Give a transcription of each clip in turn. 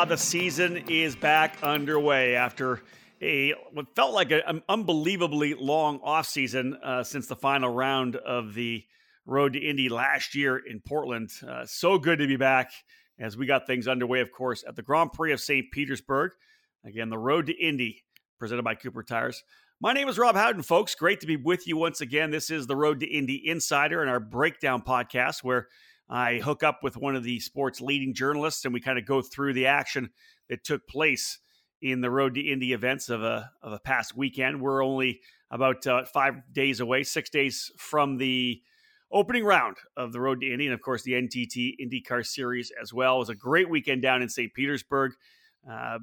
Rob, the season is back underway after what felt like an unbelievably long offseason since the final round of the Road to Indy last year in Portland. So good to be back as we got things underway, of course, at the Grand Prix of St. Petersburg. Again, the Road to Indy, presented by Cooper Tires. My name is Rob Howden, folks. Great to be with you once again. This is the Road to Indy Insider and our breakdown podcast where I hook up with one of the sport's leading journalists and we kind of go through the action that took place in the Road to Indy events of a past weekend. We're only about 5 days away, 6 days from the opening round of the Road to Indy. And of course, the NTT IndyCar series as well. It was a great weekend down in St. Petersburg.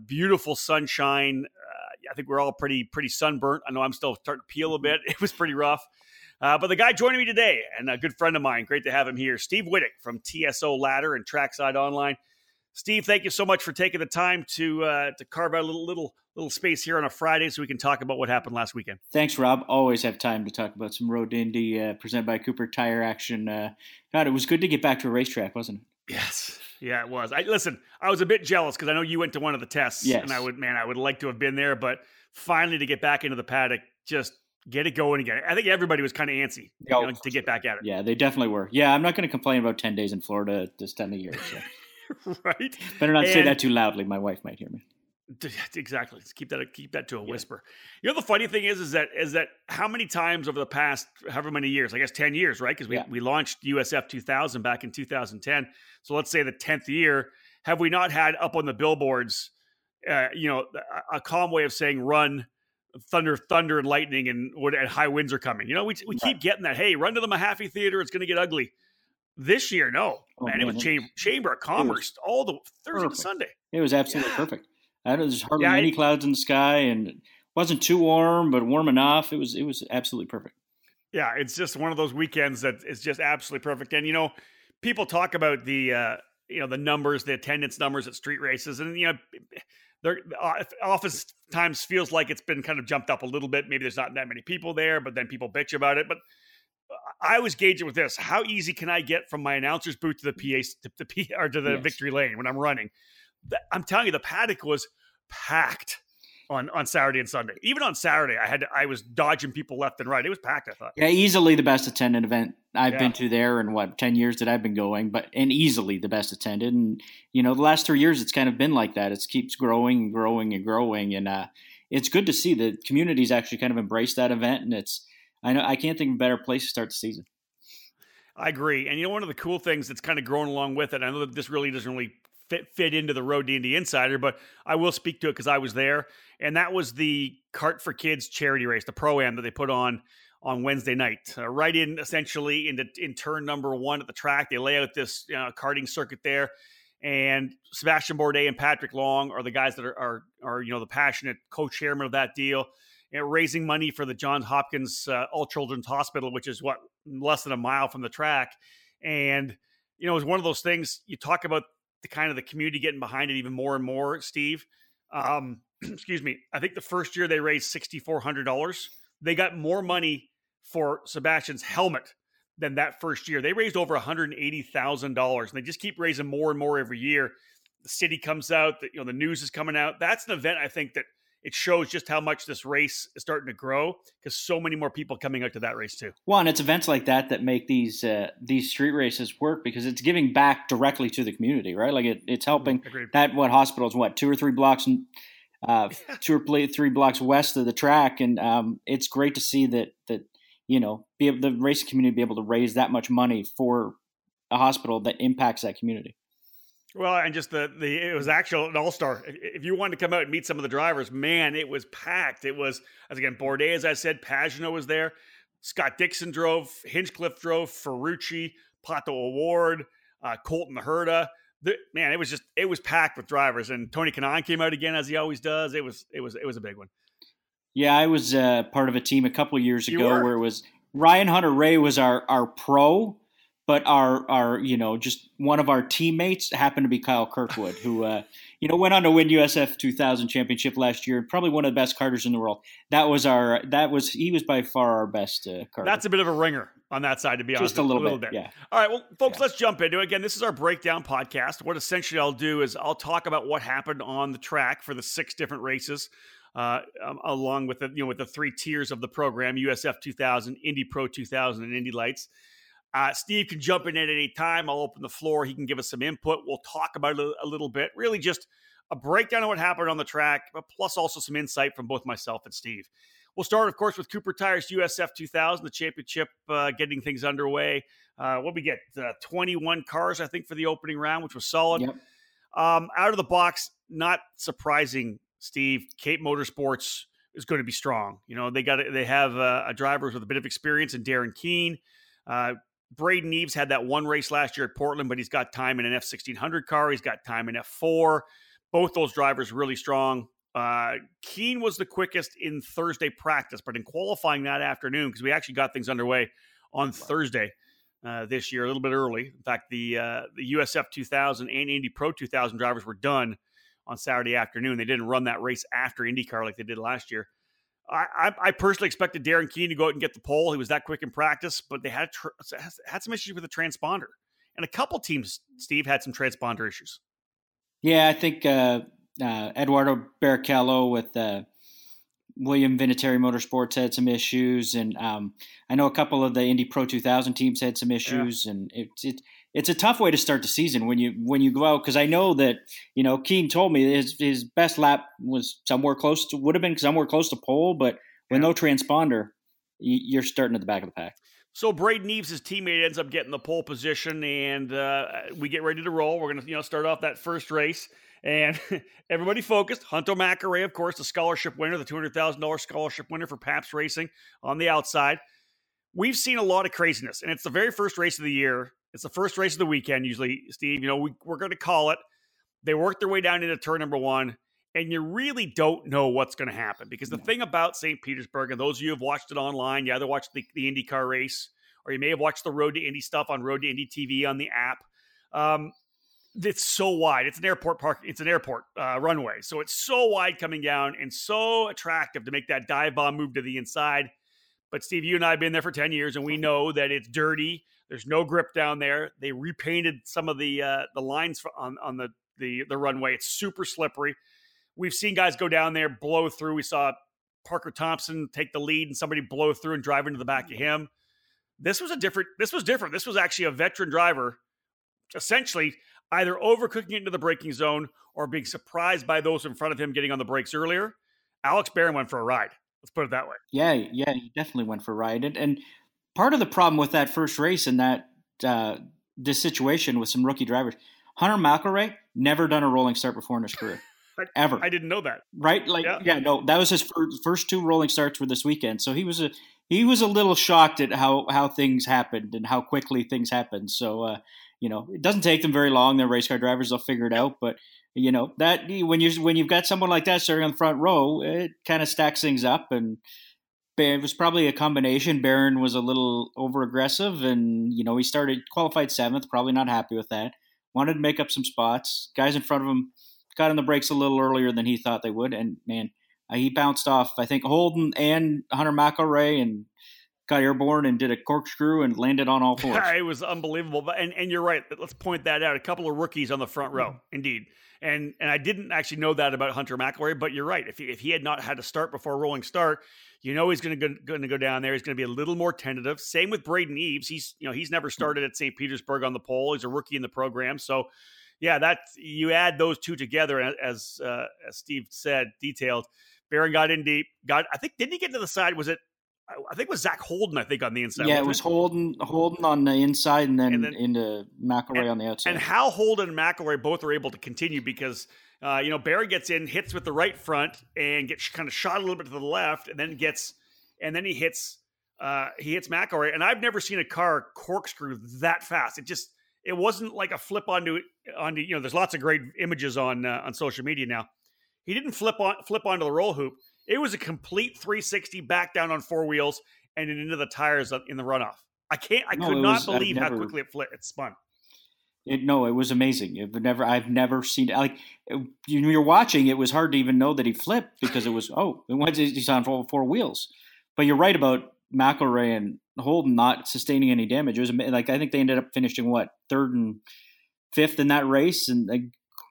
Beautiful sunshine. I think we're all pretty sunburnt. I know I'm still starting to peel a bit. It was pretty rough. But the guy joining me today, and a good friend of mine, great to have him here, Steve Wittich from TSO Ladder and Trackside Online. Steve, thank you so much for taking the time to carve out a little space here on a Friday so we can talk about what happened last weekend. Thanks, Rob. Always have time to talk about some Road to Indy presented by Cooper Tire action. God, it was good to get back to a racetrack, wasn't it? Yes. Yeah, it was. I was a bit jealous because I know you went to one of the tests, yes, and I would like to have been there, but finally to get back into the paddock, just get it going again. I think everybody was kind of antsy to get back at it. Yeah, they definitely were. Yeah, I'm not going to complain about 10 days in Florida this time of year. So. Right. Better not say that too loudly. My wife might hear me. Exactly. Let's keep that to a whisper. You know, the funny thing is that how many times over the past however many years, I guess 10 years, right? Because we launched USF 2000 back in 2010. So let's say the 10th year, have we not had up on the billboards, a calm way of saying run, thunder and lightning and high winds are coming. You know, we keep getting that, hey, run to the Mahaffey Theater, it's going to get ugly. This year, no. It was Chamber of Commerce all the Thursday to Sunday. It was absolutely perfect. There's hardly any clouds in the sky, and it wasn't too warm, but warm enough. It was absolutely perfect. Yeah, it's just one of those weekends that is just absolutely perfect. And, you know, people talk about the numbers, the attendance numbers at street races, and, you know, there oftentimes feels like it's been kind of jumped up a little bit. Maybe there's not that many people there, but then people bitch about it. But I always gauge it with this: how easy can I get from my announcer's booth to the victory lane when I'm running? I'm telling you, the paddock was packed on Saturday and Sunday. Even on Saturday, I was dodging people left and right. It was packed, I thought. Yeah, easily the best attended event I've been to there in 10 years that I've been going, and easily the best attended. And, you know, the last 3 years, it's kind of been like that. It keeps growing and growing and growing. And it's good to see the community's actually kind of embraced that event. And I can't think of a better place to start the season. I agree. And, you know, one of the cool things that's kind of grown along with it, I know that this really doesn't really fit into the Road to Indy Insider, but I will speak to it because I was there. And that was the Kart for Kids charity race, the Pro-Am that they put on Wednesday night, right in essentially in turn number one at the track. They lay out this karting circuit there, and Sébastien Bourdais and Patrick Long are the guys that are you know, the passionate co-chairman of that deal, and raising money for the Johns Hopkins All Children's Hospital, which is less than a mile from the track. And, you know, it was one of those things you talk about, the kind of the community getting behind it even more and more, Steve. Excuse me. I think the first year they raised $6,400. They got more money for Sebastian's helmet than that first year. They raised over $180,000, and they just keep raising more and more every year. The city comes out, the news is coming out. That's an event, I think, that it shows just how much this race is starting to grow because so many more people coming out to that race too. Well, and it's events like that that make these street races work because it's giving back directly to the community, right? Like it's helping. Agreed. That hospitals, 2 or 3 blocks, 2 or 3 blocks west of the track, and it's great to see that the racing community be able to raise that much money for a hospital that impacts that community. Well, and just it was actually an all-star. If you wanted to come out and meet some of the drivers, man, it was packed. It was, as again, Bourdais, as I said, Pagano was there. Scott Dixon drove, Hinchcliffe drove, Ferrucci, Pato Award, Colton Herta. Man, it was packed with drivers. And Tony Kanaan came out again, as he always does. It was a big one. Yeah, I was part of a team a couple of years ago where it was Ryan Hunter Ray was our pro. But our you know, just one of our teammates happened to be Kyle Kirkwood, who you know, went on to win USF 2000 championship last year. Probably one of the best carters in the world. He was by far our best carter. That's a bit of a ringer on that side, to be honest. Just a little bit. Yeah. All right, well, folks, let's jump into it. Again, this is our breakdown podcast. What essentially I'll do is I'll talk about what happened on the track for the 6 different races, along with the, you know, with the 3 tiers of the program: USF 2000, Indy Pro 2000, and Indy Lights. Steve can jump in at any time. I'll open the floor. He can give us some input. We'll talk about it a little bit. Really just a breakdown of what happened on the track, but plus also some insight from both myself and Steve. We'll start, of course, with Cooper Tires USF 2000, the championship, getting things underway. What we get? 21 cars, I think, for the opening round, which was solid. Yep. Out of the box, not surprising, Steve, Cape Motorsports is going to be strong. You know, they have a driver with a bit of experience in Darren Keane. Braden Eves had that one race last year at Portland, but he's got time in an F1600 car. He's got time in F4. Both those drivers really strong. Keane was the quickest in Thursday practice, but in qualifying that afternoon, because we actually got things underway on Thursday this year, a little bit early. In fact, the USF 2000 and Indy Pro 2000 drivers were done on Saturday afternoon. They didn't run that race after IndyCar like they did last year. I personally expected Darren Keane to go out and get the pole. He was that quick in practice, but they had some issues with the transponder. And a couple teams, Steve, had some transponder issues. Yeah, I think Eduardo Barrichello with William Vinatieri Motorsports had some issues. And I know a couple of the Indy Pro 2000 teams had some issues. Yeah. And it's a tough way to start the season when you go out, because I know that, you know, Keane told me his best lap was would have been somewhere close to pole, but with no transponder, you're starting at the back of the pack. So Braden Eves, his teammate, ends up getting the pole position, and we get ready to roll. We're going to start off that first race, and everybody focused. Hunter McElroy, of course, the scholarship winner, the $200,000 scholarship winner for Pabst Racing on the outside. We've seen a lot of craziness, and it's the very first race of the year. It's the first race of the weekend, usually, Steve. You know, we're going to call it. They work their way down into turn number 1, and you really don't know what's going to happen. Because the thing about St. Petersburg, and those of you who have watched it online, you either watched the IndyCar race, or you may have watched the Road to Indy stuff on Road to Indy TV on the app. It's so wide. It's an airport park. It's an airport runway. So it's so wide coming down and so attractive to make that dive bomb move to the inside. But, Steve, you and I have been there for 10 years, and we know that it's dirty. There's no grip down there. They repainted some of the lines on the runway. It's super slippery. We've seen guys go down there, blow through. We saw Parker Thompson take the lead and somebody blow through and drive into the back of him. This was different. This was actually a veteran driver, essentially either overcooking it into the braking zone or being surprised by those in front of him getting on the brakes earlier. Alex Baron went for a ride. Let's put it that way. Yeah, he definitely went for a ride. And part of the problem with that first race and that this situation with some rookie drivers, Hunter McElroy never done a rolling start before in his career, ever. I didn't know that. Right? That was his first 2 rolling starts were this weekend. So he was a little shocked at how things happened and how quickly things happened. So you know, it doesn't take them very long. They're race car drivers; they'll figure it out. But you know that when you've got someone like that starting on the front row, it kind of stacks things up and. It was probably a combination. Baron was a little over-aggressive, and, you know, he qualified 7th, probably not happy with that. Wanted to make up some spots. Guys in front of him got on the brakes a little earlier than he thought they would, and, man, he bounced off, I think, Holden and Hunter McElroy and got airborne and did a corkscrew and landed on all 4s. It was unbelievable. But, and you're right. Let's point that out. A couple of rookies on the front row, indeed. And I didn't actually know that about Hunter McElroy, but you're right. If he had not had to start before a rolling start, you know he's going to go down there. He's going to be a little more tentative. Same with Braden Eves. He's never started at St. Petersburg on the pole. He's a rookie in the program. So, yeah, that you add those 2 together, as Steve said, detailed. Baron got in deep. Didn't he get to the side? Was it? I think it was Zach Holden, on the inside. Yeah, it was Holden on the inside and then into McElroy on the outside. And how Holden and McElroy both are able to continue because, Barry gets in, hits with the right front and gets kind of shot a little bit to the left and then he hits McElroy. And I've never seen a car corkscrew that fast. It wasn't like a flip onto there's lots of great images on social media now. He didn't flip onto the roll hoop. It was a complete 360 back down on 4 wheels and into the tires in the runoff. I could not believe how quickly it spun. It was amazing. I've never seen like when you're watching. It was hard to even know that he flipped because it was he's on four wheels. But you're right about McElroy and Holden not sustaining any damage. It was like I think they ended up finishing third and fifth in that race, and like,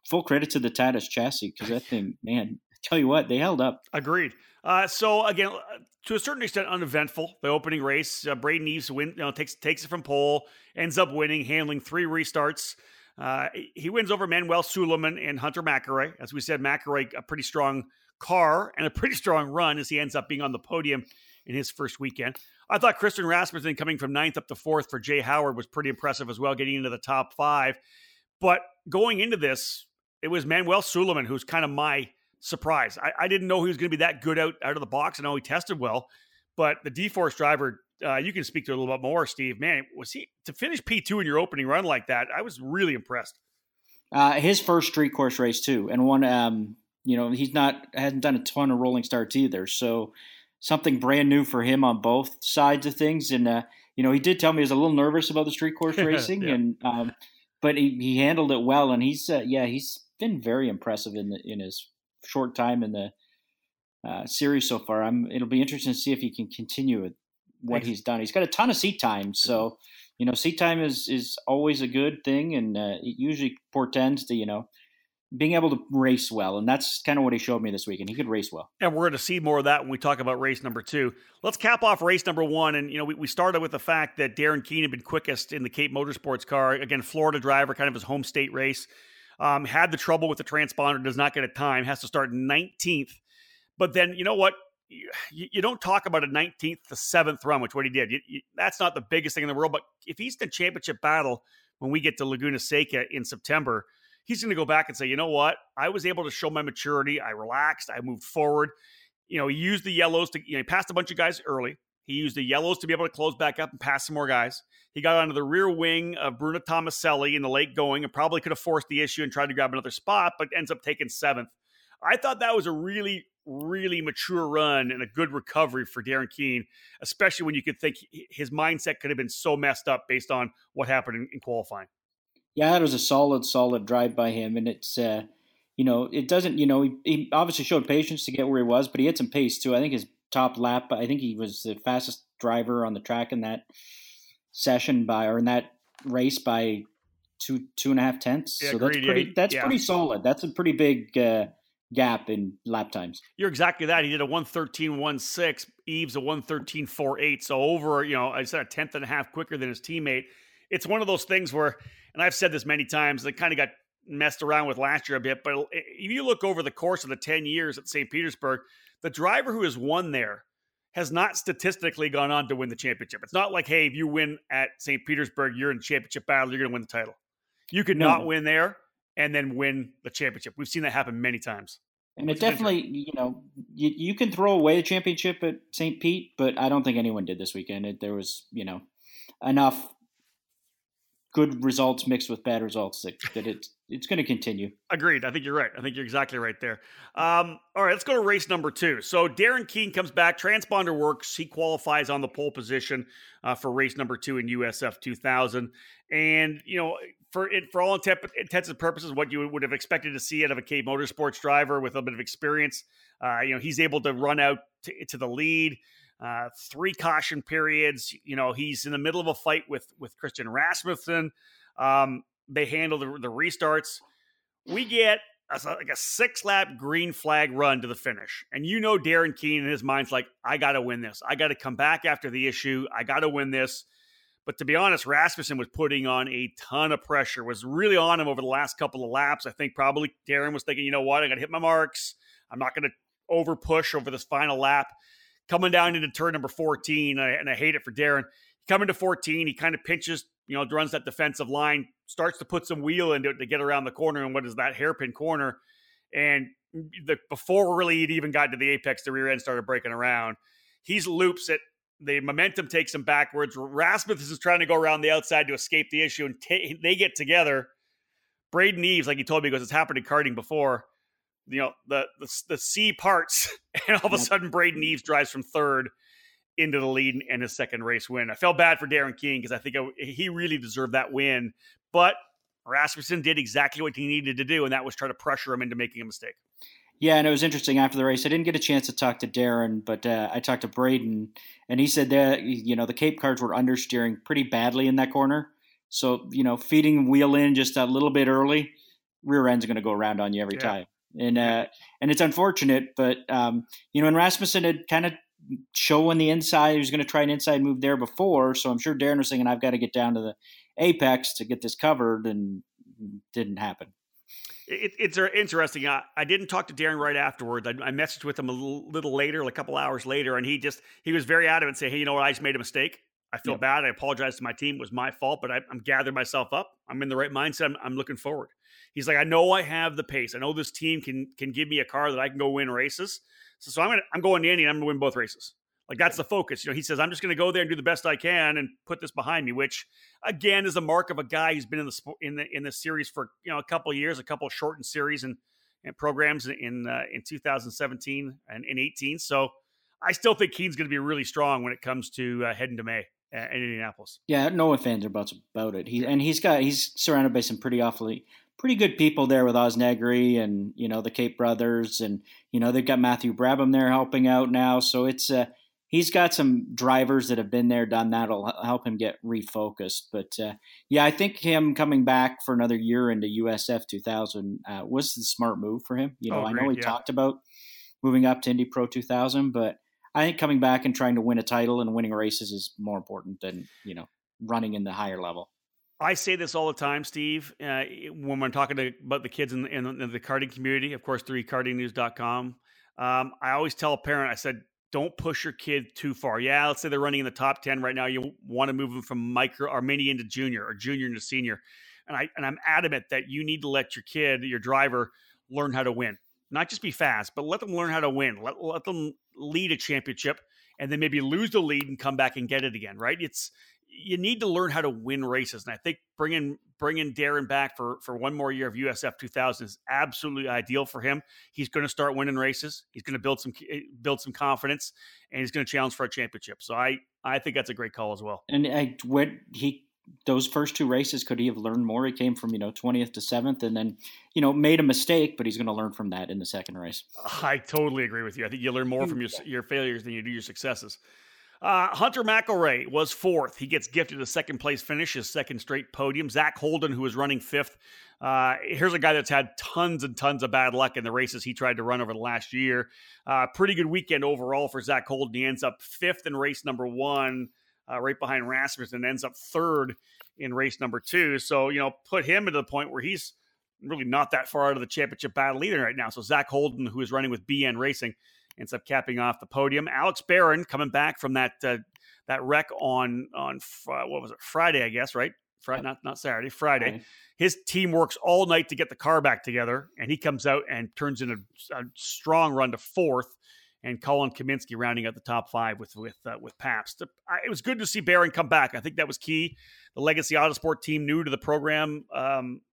full credit to the Tatis chassis because that thing, man. Tell you what, they held up. Agreed. So again, to a certain extent, uneventful. The opening race, Braden Eves takes it from pole, ends up winning, handling three restarts. He wins over Manuel Sulaimán and Hunter McElroy. As we said, McElroy, a pretty strong car and a pretty strong run as he ends up being on the podium in his first weekend. I thought Kristen Rasmussen coming from 9th up to 4th for Jay Howard was pretty impressive as well, getting into the top 5. But going into this, it was Manuel Sulaimán who's kind of my surprise. I didn't know he was going to be that good out of the box. I know he tested well, but the DeForce driver, you can speak to a little bit more, Steve. Man, was he to finish P2 in your opening run like that? I was really impressed. His first street course race too, and one. He hasn't done a ton of rolling starts either, so something brand new for him on both sides of things. And he did tell me he was a little nervous about the street course racing, yeah. And but he handled it well, and he's been very impressive in his short time in the series so far. It'll be interesting to see if he can continue with what he's done. He's got a ton of seat time, so seat time is always a good thing, and it usually portends to being able to race well, and that's kind of what he showed me this weekend. He could race well, and we're going to see more of that when we talk about race number 2. Let's cap off race number 1, and we started with the fact that Darren Keane had been quickest in the Cape Motorsports car. Again, Florida driver, kind of his home state race. Had the trouble with the transponder, does not get a time, has to start 19th. But then, you know what? You don't talk about a 19th to 7th run, which what he did. That's not the biggest thing in the world, but if he's in the championship battle when we get to Laguna Seca in September, he's going to go back and say, you know what? I was able to show my maturity. I relaxed. I moved forward. He used the yellows to, he passed a bunch of guys early. He used the yellows to be able to close back up and pass some more guys. He got onto the rear wing of Bruna Tomaselli in the late going and probably could have forced the issue and tried to grab another spot, but ends up taking 7th. I thought that was a really, really mature run and a good recovery for Darren Keane, especially when you could think his mindset could have been so messed up based on what happened in qualifying. Yeah, it was a solid drive by him. And it's, it doesn't, he obviously showed patience to get where he was, but he had some pace too. I think his top lap, I think he was the fastest driver on the track in that session in that race by two and a half tenths. Yeah, so agreed, pretty solid. That's a pretty big gap in lap times. You're exactly that. He did a 1:13.16, Eves a 1:13.48. So over, I said a tenth and a half quicker than his teammate. It's one of those things where, and I've said this many times, they kind of got messed around with last year a bit, but if you look over the course of the 10 years at St. Petersburg, the driver who has won there has not statistically gone on to win the championship. It's not like, hey, if you win at St. Petersburg, you're in championship battle, you're going to win the title. You could not win there and then win the championship. We've seen that happen many times. And it definitely, you can throw away the championship at St. Pete, but I don't think anyone did this weekend. There was, enough good results mixed with bad results that it's going to continue. Agreed. I think you're right. I think you're exactly right there. All right, let's go to race number 2. So Darren Keane comes back, transponder works. He qualifies on the pole position for race number 2 in USF 2000. And, for all intents and purposes, what you would have expected to see out of a Cape Motorsports driver with a bit of experience, he's able to run out to the lead. Three caution periods. He's in the middle of a fight with Kristen Rasmussen. They handle the restarts. We get a 6-lap green flag run to the finish. And Darren Keane in his mind's like, I got to win this. I got to come back after the issue. I got to win this. But to be honest, Rasmussen was putting on a ton of pressure, was really on him over the last couple of laps. I think probably Darren was thinking, you know what? I got to hit my marks. I'm not going to over push over this final lap. Coming down into turn number 14, and I hate it for Darren. Coming to 14, he kind of pinches, runs that defensive line, starts to put some wheel into it to get around the corner, and what is that hairpin corner? And before really he'd even got to the apex, the rear end started breaking around. He loops it. The momentum takes him backwards. Rasmussen is trying to go around the outside to escape the issue, and they get together. Braden Eves, like he told me, goes, it's happened in karting before. The C parts, and all of a sudden Braden Eves drives from 3rd into the lead and his second race win. I felt bad for Darren Keane because I think he really deserved that win. But Rasmussen did exactly what he needed to do, and that was try to pressure him into making a mistake. Yeah, and it was interesting after the race. I didn't get a chance to talk to Darren, but I talked to Braden, and he said that the Cape cars were understeering pretty badly in that corner. So, feeding wheel in just a little bit early, rear end's going to go around on you every time. And it's unfortunate, but, and Rasmussen had kind of shown the inside. He was going to try an inside move there before. So I'm sure Darren was thinking, I've got to get down to the apex to get this covered, and didn't happen. It's interesting. I didn't talk to Darren right afterwards. I messaged with him a little later, a couple hours later, and he was very adamant saying, hey, I just made a mistake. I feel bad. I apologize to my team. It was my fault, but I'm gathering myself up. I'm in the right mindset. I'm looking forward. He's like, I know I have the pace. I know this team can give me a car that I can go win races. So I'm going to Indy, and I'm going to win both races. Like, that's the focus. He says, I'm just going to go there and do the best I can and put this behind me, which again is a mark of a guy who's been in the series for, a couple of years, a couple of shortened series and programs in 2017 and in 18. So I still think Keane's going to be really strong when it comes to heading to May in Indianapolis. Yeah, no one fans are about it. He's surrounded by some pretty good people there with Osnagri and the Cape brothers, and they've got Matthew Brabham there helping out now. So it's he's got some drivers that have been there, done that'll help him get refocused. But I think him coming back for another year into USF 2000 was the smart move for him. I know he talked about moving up to Indy Pro 2000, but I think coming back and trying to win a title and winning races is more important than, running in the higher level. I say this all the time, Steve, when I'm talking about the kids in the karting community, of course, 3kartingnews.com. I always tell a parent, I said, don't push your kid too far. Yeah, let's say they're running in the top 10 right now. You want to move them from micro or mini into junior, or junior into senior. And I'm adamant that you need to let your kid, your driver, learn how to win. Not just be fast, but let them learn how to win. Let them lead a championship, and then maybe lose the lead and come back and get it again, right? You need to learn how to win races. And I think bringing Darren back for one more year of USF 2000 is absolutely ideal for him. He's going to start winning races. He's going to build some confidence, and he's going to challenge for a championship. So I think that's a great call as well. And those first two races, could he have learned more? He came from, 20th to 7th, and then, made a mistake, but he's going to learn from that in the second race. I totally agree with you. I think you learn more from your failures than you do your successes. Hunter McElroy was 4th. He gets gifted a second-place finish, his second straight podium. Zach Holden, who was running 5th. Here's a guy that's had tons and tons of bad luck in the races he tried to run over the last year. Pretty good weekend overall for Zach Holden. He ends up 5th in race number 1. Right behind Rasmussen, ends up 3rd in race number 2. So, put him into the point where he's really not that far out of the championship battle either right now. So Zach Holden, who is running with BN Racing, ends up capping off the podium. Alex Baron coming back from that wreck on what was it? Friday, I guess, right? Friday, not Saturday, Friday. Right. His team works all night to get the car back together, and he comes out and turns in a strong run to 4th. And Colin Kaminsky rounding out the top 5 with Pabst. It was good to see Baron come back. I think that was key. The Legacy Autosport team, new to the program,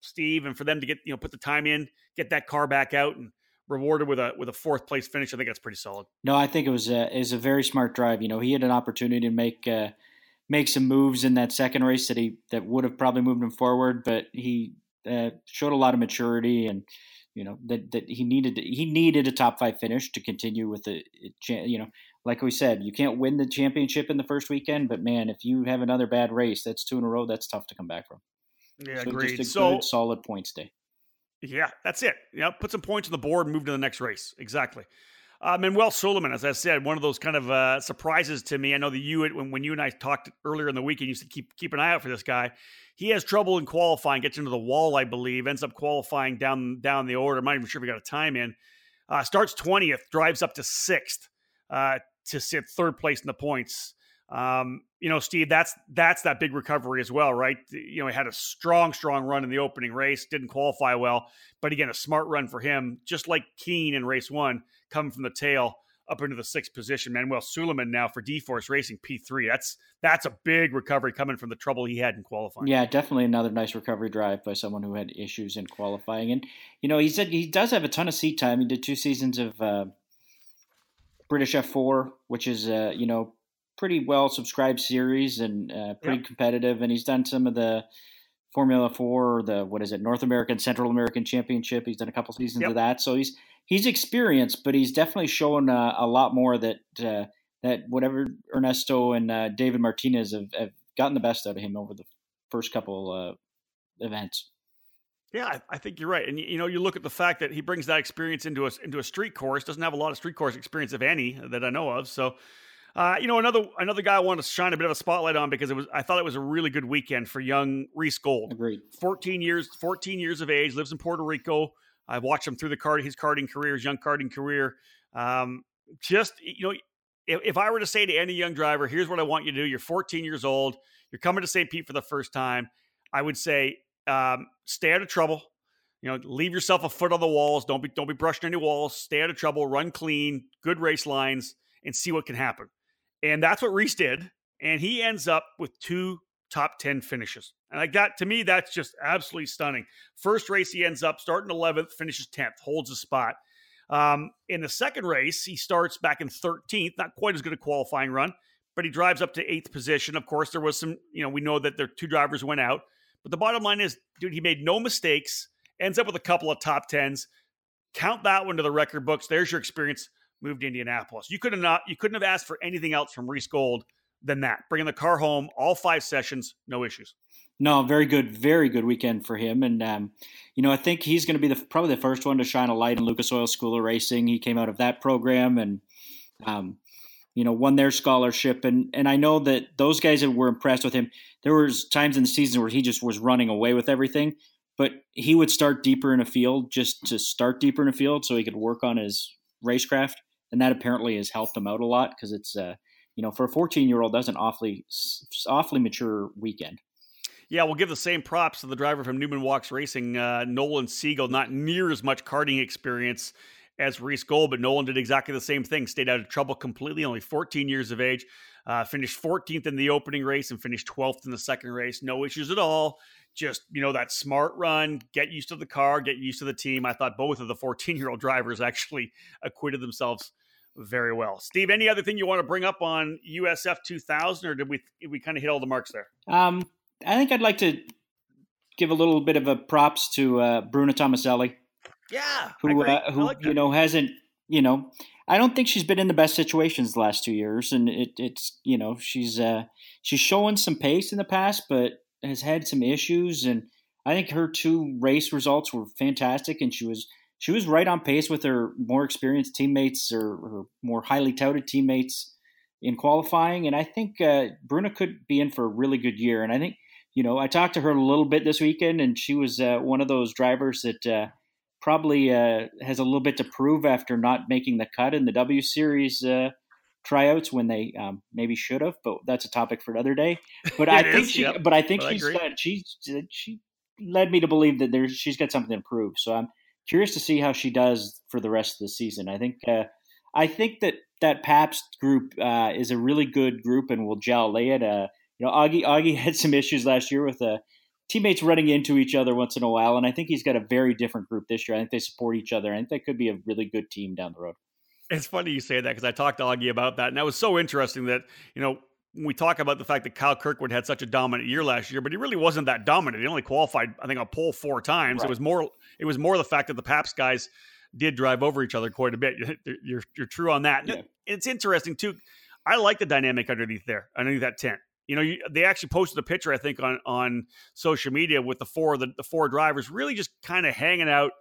Steve, and for them to get put the time in, get that car back out, and rewarded with a 4th place finish. I think that's pretty solid. No, I think it was a very smart drive. He had an opportunity to make some moves in that second race that would have probably moved him forward, but he showed a lot of maturity and. That he needed a top 5 finish to continue with the, like we said, you can't win the championship in the first weekend, but man, if you have another bad race, that's 2 in a row. That's tough to come back from. Yeah, agreed. Just good, solid points day. Yeah, that's it. Put some points on the board, move to the next race. Exactly. Manuel Sulaimán, as I said, one of those kind of surprises to me. I know that when you and I talked earlier in the weekend, you said keep an eye out for this guy. He has trouble in qualifying, gets into the wall, I believe, ends up qualifying down the order. I'm not even sure if he got a time in. Starts 20th, drives up to 6th to sit 3rd place in the points. Steve, that's that big recovery as well, right? He had a strong run in the opening race, didn't qualify well, but again, a smart run for him, just like Keane in race 1, coming from the tail up into the 6th position. Manuel Sulaimán now for DEForce Racing P3. That's a big recovery coming from the trouble he had in qualifying. Yeah, definitely another nice recovery drive by someone who had issues in qualifying. And, he said he does have a ton of seat time. He did 2 seasons of British F4, which is, pretty well subscribed series and pretty competitive. And he's done some of the Formula 4 or the, North American, Central American Championship. He's done a couple seasons of that. So he's experienced, but he's definitely shown a lot more that that whatever Ernesto and David Martinez have gotten the best out of him over the first couple events. Yeah, I think you're right. And, you know, you look at the fact that he brings that experience into a street course, doesn't have a lot of street course experience, if any, that I know of. So, you know, another guy I want to shine a bit of a spotlight on because I thought it was a really good weekend for young Reece Gold. Agreed. 14 years of age, lives in Puerto Rico. I watched him through his young karting career. Just, you know, if I were to say to any young driver, here's what I want you to do. You're 14 years old. You're coming to St. Pete for the first time. I would say, stay out of trouble, you know, leave yourself a foot on the walls. Don't be brushing any walls, stay out of trouble, run clean, good race lines, and see what can happen. And that's what Reece did. And he ends up with 2 top 10 finishes. And like that, to me, that's just absolutely stunning. First race, he ends up starting 11th, finishes 10th, holds a spot. In the second race, he starts back in 13th, not quite as good a qualifying run, but he drives up to 8th position. Of course, there was some, you know, we know that 2 drivers went out. But the bottom line is, dude, he made no mistakes, ends up with a couple of top 10s. Count that one to the record books. There's your experience. Moved to Indianapolis. You couldn't have asked for anything else from Reece Gold than that. Bringing the car home, all 5 sessions, no issues. No, very good weekend for him. And, you know, I think he's going to be probably the first one to shine a light in Lucas Oil School of Racing. He came out of that program and, you know, won their scholarship. And I know that those guys that were impressed with him, there was times in the season where he just was running away with everything, but he would start deeper in a field just to start deeper in a field so he could work on his racecraft. And that apparently has helped him out a lot because it's, you know, for a 14-year-old, that's an awfully mature weekend. Yeah, we'll give the same props to the driver from Newman Walks Racing, Nolan Siegel, not near as much karting experience as Reece Gold, but Nolan did exactly the same thing, stayed out of trouble completely, only 14 years of age, finished 14th in the opening race and finished 12th in the second race. No issues at all. Just, you know, that smart run, get used to the car, get used to the team. I thought both of the 14-year-old drivers actually acquitted themselves very well. Steve, any other thing you want to bring up on USF 2000, or did we kind of hit all the marks there? I think I'd like to give a little bit of a props to Bruna Tomaselli. Yeah, who like you know hasn't you know I don't think she's been in the best situations the last 2 years, and it's you know she's showing some pace in the past, but has had some issues, and I think her 2 race results were fantastic, and she was right on pace with her more experienced teammates or her more highly touted teammates in qualifying, and I think Bruna could be in for a really good year, and I think you know I talked to her a little bit this weekend, and she was one of those drivers that. Probably has a little bit to prove after not making the cut in the W Series tryouts when they maybe should have, but that's a topic for another day. But I think she led me to believe that she's got something to prove. So I'm curious to see how she does for the rest of the season. I think that Pabst group is a really good group and will gel. They had you know Augie had some issues last year with teammates running into each other once in a while. And I think he's got a very different group this year. I think they support each other. I think that could be a really good team down the road. It's funny you say that because I talked to Augie about that. And that was so interesting that, you know, we talk about the fact that Kyle Kirkwood had such a dominant year last year, but he really wasn't that dominant. He only qualified, I think, on pole 4 times. Right. It was more the fact that the Pabst guys did drive over each other quite a bit. You're true on that. Yeah. It's interesting too. I like the dynamic underneath that tent. You know, they actually posted a picture, I think, on social media with the four drivers really just kind of hanging out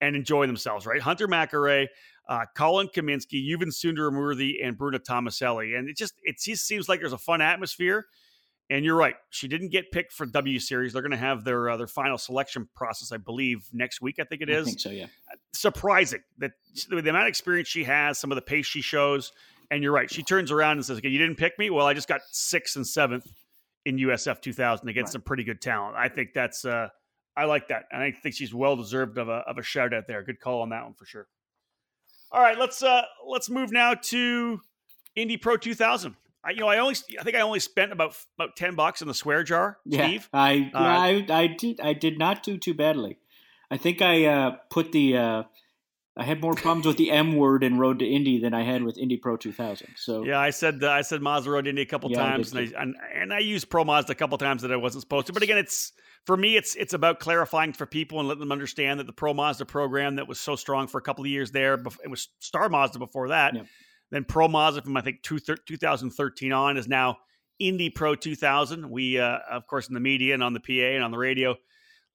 and enjoying themselves, right? Hunter McElroy, Colin Kaminsky, Yuvan Sundaramurthy, and Bruna Tomaselli. And it just seems like there's a fun atmosphere. And you're right. She didn't get picked for W Series. They're going to have their final selection process, I believe, next week, I think it is. I think so, yeah. Surprising that the amount of experience she has, some of the pace she shows. And you're right. She turns around and says, okay, you didn't pick me? Well, I just got 6th and 7th in USF 2000 against some pretty good talent. I think that's I like that. And I think she's well-deserved of a shout out there. Good call on that one for sure. All right, let's move now to Indy Pro 2000. I think I only spent about $10 in the swear jar, Steve. Yeah, I did not do too badly. I think I put the I had more problems with the M word in Road to Indy than I had with Indy Pro 2000. So yeah, I said Mazda Road to Indy a couple times, and I used Pro Mazda a couple times that I wasn't supposed to. But again, it's for me, it's about clarifying for people and letting them understand that the Pro Mazda program that was so strong for a couple of years there, it was Star Mazda before that. Yeah. Then Pro Mazda from I think 2013 on is now Indy Pro 2000. We of course in the media and on the PA and on the radio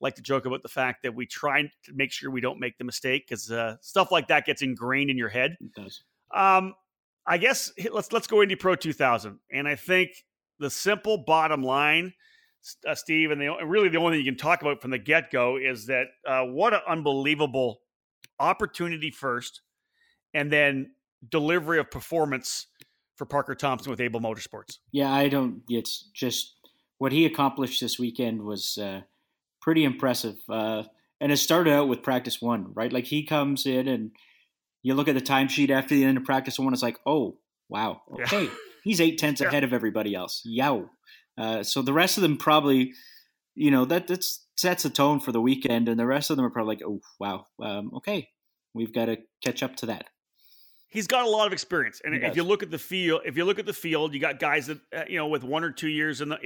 like to joke about the fact that we try to make sure we don't make the mistake because stuff like that gets ingrained in your head. It does. I guess let's go Indy Pro 2000. And I think the simple bottom line, Steve, and the only thing you can talk about from the get-go is that what an unbelievable opportunity first and then delivery of performance for Parker Thompson with Abel Motorsports. Yeah, it's just what he accomplished this weekend was pretty impressive. And it started out with practice one, right? Like he comes in and you look at the timesheet after the end of practice one, it's like, oh, wow. Okay. Yeah. He's 8/10 ahead of everybody else. Yow. So the rest of them probably, that sets the tone for the weekend. And the rest of them are probably like, oh, wow. Okay. We've got to catch up to that. He's got a lot of experience. And if you look at the field, you got guys that, with 1 or 2 years in the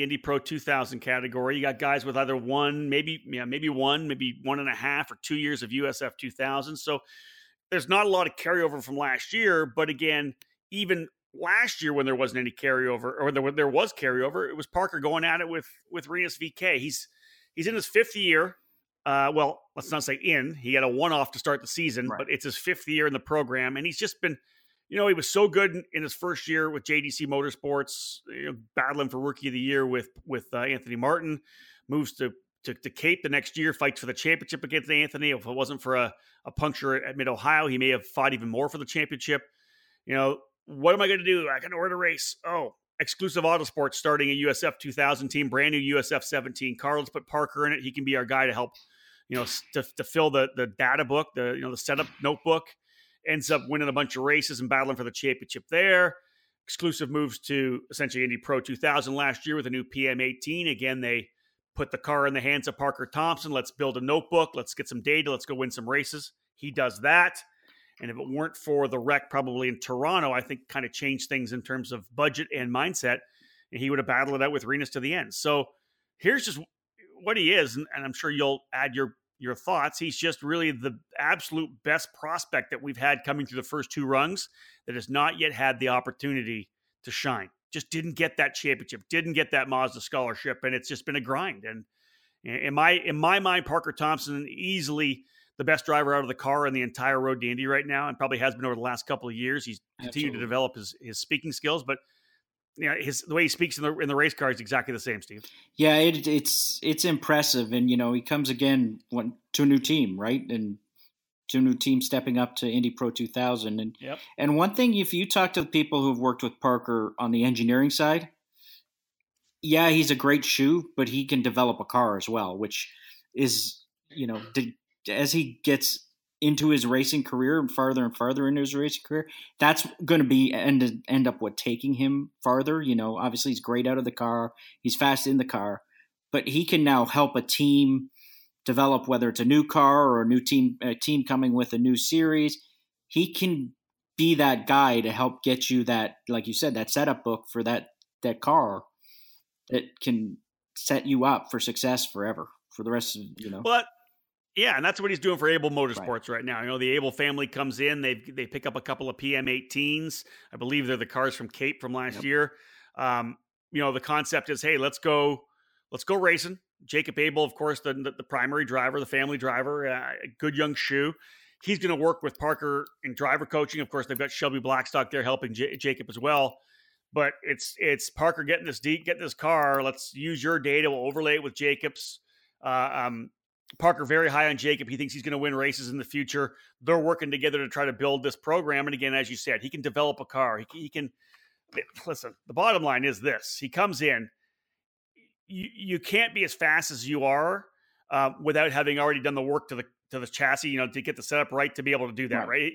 Indy Pro 2000 category, you got guys with either maybe 1.5 or 2 years of USF 2000. So there's not a lot of carryover from last year, but again, even last year when there wasn't any carryover or there was carryover, it was Parker going at it with Renus VK. He's in his fifth year. Well, let's not say in. He had a one-off to start the season, right. But it's his fifth year in the program, and he's just been, he was so good in his first year with JDC Motorsports, battling for Rookie of the Year with Anthony Martin, moves to Cape the next year, fights for the championship against Anthony. If it wasn't for a puncture at Mid-Ohio, he may have fought even more for the championship. What am I going to do? I can order a race. Oh, Exclusive Autosports starting a USF 2000 team, brand new USF 17 car. Let's put Parker in it. He can be our guy to help. To fill the data book, the setup notebook, ends up winning a bunch of races and battling for the championship there. Exclusive moves to essentially Indy Pro 2000 last year with a new PM18. Again, they put the car in the hands of Parker Thompson. Let's build a notebook. Let's get some data. Let's go win some races. He does that. And if it weren't for the wreck probably in Toronto, I think kind of changed things in terms of budget and mindset. And he would have battled it out with Renus to the end. So here's just what he is, and I'm sure you'll add your thoughts. He's just really the absolute best prospect that we've had coming through the first two rungs that has not yet had the opportunity to shine. Just didn't get that championship, didn't get that Mazda scholarship, and it's just been a grind. And in my mind, Parker Thompson easily the best driver out of the car in the entire Road to Indy right now, and probably has been over the last couple of years. He's continued to develop his speaking skills, but the way he speaks in the race car is exactly the same, Steve. Yeah, it's impressive, and he comes again to a new team, right? And to a new team stepping up to Indy Pro 2000, and and one thing, if you talk to the people who've worked with Parker on the engineering side, he's a great shoe, but he can develop a car as well, which is as he gets into his racing career and farther into his racing career, that's going to be end up what taking him farther. Obviously he's great out of the car. He's fast in the car, but he can now help a team develop, whether it's a new car or a team coming with a new series. He can be that guy to help get you that, like you said, that setup book for that car that can set you up for success forever for the rest of, Yeah, and that's what he's doing for Abel Motorsports right now. The Abel family comes in. They pick up a couple of PM18s. I believe they're the cars from Cape from last year. The concept is, hey, let's go racing. Jacob Abel, of course, the primary driver, the family driver, a good young shoe. He's going to work with Parker in driver coaching. Of course, they've got Shelby Blackstock there helping Jacob as well. But it's Parker getting this car. Let's use your data. We'll overlay it with Jacob's. Parker very high on Jacob. He thinks he's going to win races in the future. They're working together to try to build this program. And again, as you said, he can develop a car. He can listen. The bottom line is this: he comes in. You can't be as fast as you are without having already done the work to the chassis. To get the setup right to be able to do that. Right?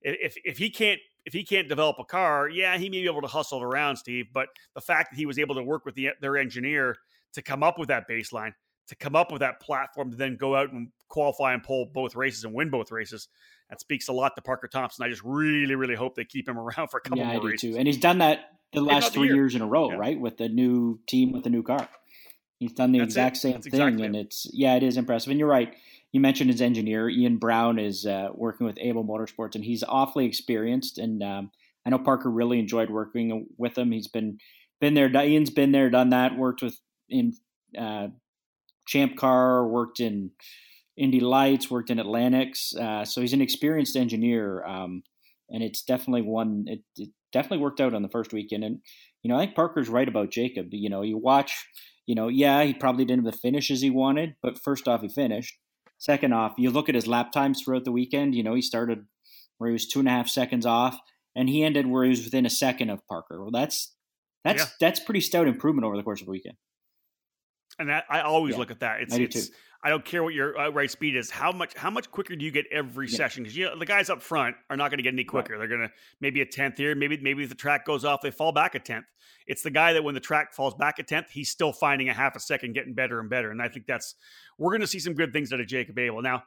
If he can't develop a car, he may be able to hustle it around, Steve. But the fact that he was able to work with their engineer to come up with that baseline, to come up with that platform to then go out and qualify and pole both races and win both races. That speaks a lot to Parker Thompson. I just really, really hope they keep him around for a couple more races. Too. And he's done that the last 3 years in a row, right? With the new team, with the new car. He's done the exact same thing. And it is impressive. And you're right. You mentioned his engineer, Ian Brown, is working with Abel Motorsports, and he's awfully experienced. And I know Parker really enjoyed working with him. He's been there. Ian's been there, done that, worked in Champ Car, worked in Indy Lights, worked in Atlantics. So he's an experienced engineer, and it's definitely it definitely worked out on the first weekend. And, I think Parker's right about Jacob. You watch, he probably didn't have the finish as he wanted, but first off, he finished. Second off, you look at his lap times throughout the weekend. He started where he was 2.5 seconds off, and he ended where he was within a second of Parker. Well, that's pretty stout improvement over the course of the weekend. And that I always look at that. I don't care what your right speed is. How much quicker do you get every session? Because the guys up front are not going to get any quicker. Right. They're going to maybe a tenth here. Maybe if the track goes off, they fall back a tenth. It's the guy that when the track falls back a tenth, he's still finding a half a second, getting better and better. And I think we're going to see some good things out of Jacob Abel. Now,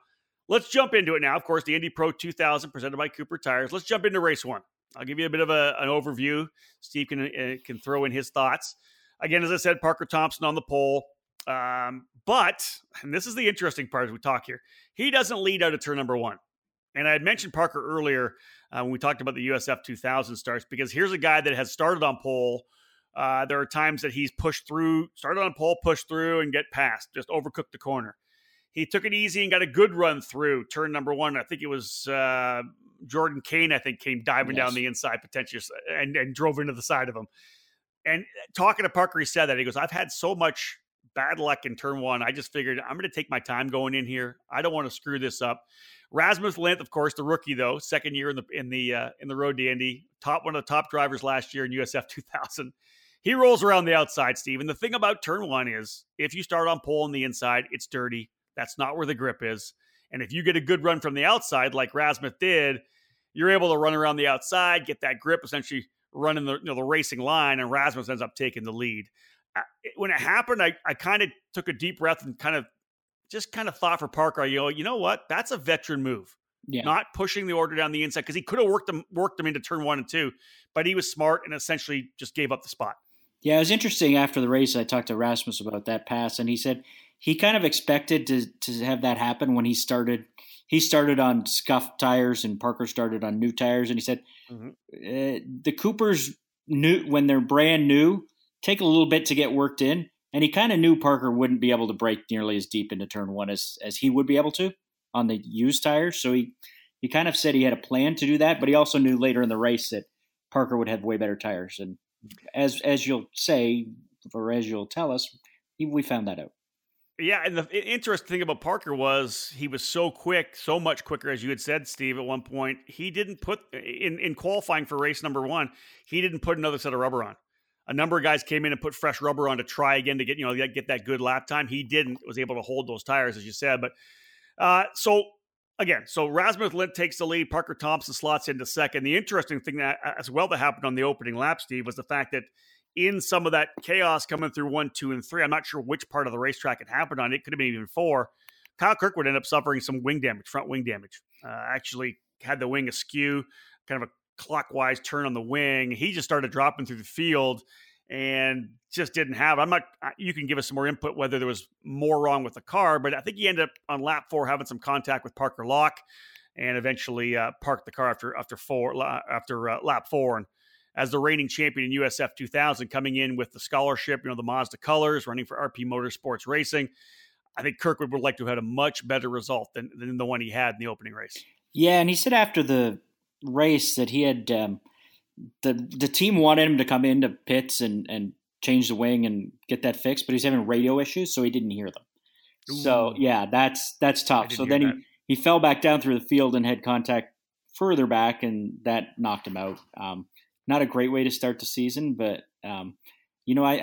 let's jump into it now. Of course, the Indy Pro 2000 presented by Cooper Tires. Let's jump into race one. I'll give you a bit of an overview. Steve can throw in his thoughts. Again, as I said, Parker Thompson on the pole. But, and this is the interesting part as we talk here, he doesn't lead out of turn number one. And I had mentioned Parker earlier when we talked about the USF 2000 starts, because here's a guy that has started on pole. There are times that he's pushed through, started on pole, pushed through, and get past, just overcooked the corner. He took it easy and got a good run through turn number one. I think it was Jordan Kane, came diving down the inside potentially and drove into the side of him. And talking to Parker, he said that. He goes, I've had so much bad luck in turn one. I just figured I'm going to take my time going in here. I don't want to screw this up. Rasmus Lindh, of course, the rookie though, second year in the Road to Indy, one of the top drivers last year in USF 2000. He rolls around the outside, Steve. And the thing about turn one is if you start on pole on the inside, it's dirty. That's not where the grip is. And if you get a good run from the outside, like Rasmus did, you're able to run around the outside, get that grip, essentially running the racing line, and Rasmus ends up taking the lead. When it happened, I kind of took a deep breath and kind of thought for Parker, you know what? That's a veteran move. Yeah. Not pushing the order down the inside, because he could have worked them into turn one and two, but he was smart and essentially just gave up the spot. Yeah, it was interesting. After the race, I talked to Rasmus about that pass, and he said he kind of expected to have that happen when he started. He started on scuffed tires and Parker started on new tires. And he said, the Coopers, when they're brand new, take a little bit to get worked in. And he kind of knew Parker wouldn't be able to break nearly as deep into turn one as he would be able to on the used tires. So he kind of said he had a plan to do that, but he also knew later in the race that Parker would have way better tires. And as you'll say, or as you'll tell us, we found that out. Yeah, and the interesting thing about Parker was he was so quick, so much quicker, as you had said, Steve, at one point. He didn't put, in qualifying for race number one, he didn't put another set of rubber on. A number of guys came in and put fresh rubber on to try again to get that good lap time. He didn't, was able to hold those tires, as you said. But so Rasmus Lindh takes the lead. Parker Thompson slots into second. The interesting thing that happened on the opening lap, Steve, was the fact that in some of that chaos coming through 1, 2, and 3, I'm not sure which part of the racetrack it happened on. It could have been even 4. Kyle Kirkwood ended up suffering some wing damage, front wing damage. Actually had the wing askew, kind of a clockwise turn on the wing. He just started dropping through the field and just didn't have it. You can give us some more input whether there was more wrong with the car, but I think he ended up on lap 4 having some contact with Parker Locke, and eventually parked the car after lap 4. And as the reigning champion in USF 2000, coming in with the scholarship, the Mazda colors, running for RP Motorsports Racing, I think Kirkwood would like to have had a much better result than the one he had in the opening race. Yeah, and he said after the race that he had the team wanted him to come into pits and change the wing and get that fixed, but he's having radio issues, so he didn't hear them. Ooh. So yeah, that's tough. So then he fell back down through the field and had contact further back, and that knocked him out. Not a great way to start the season, but I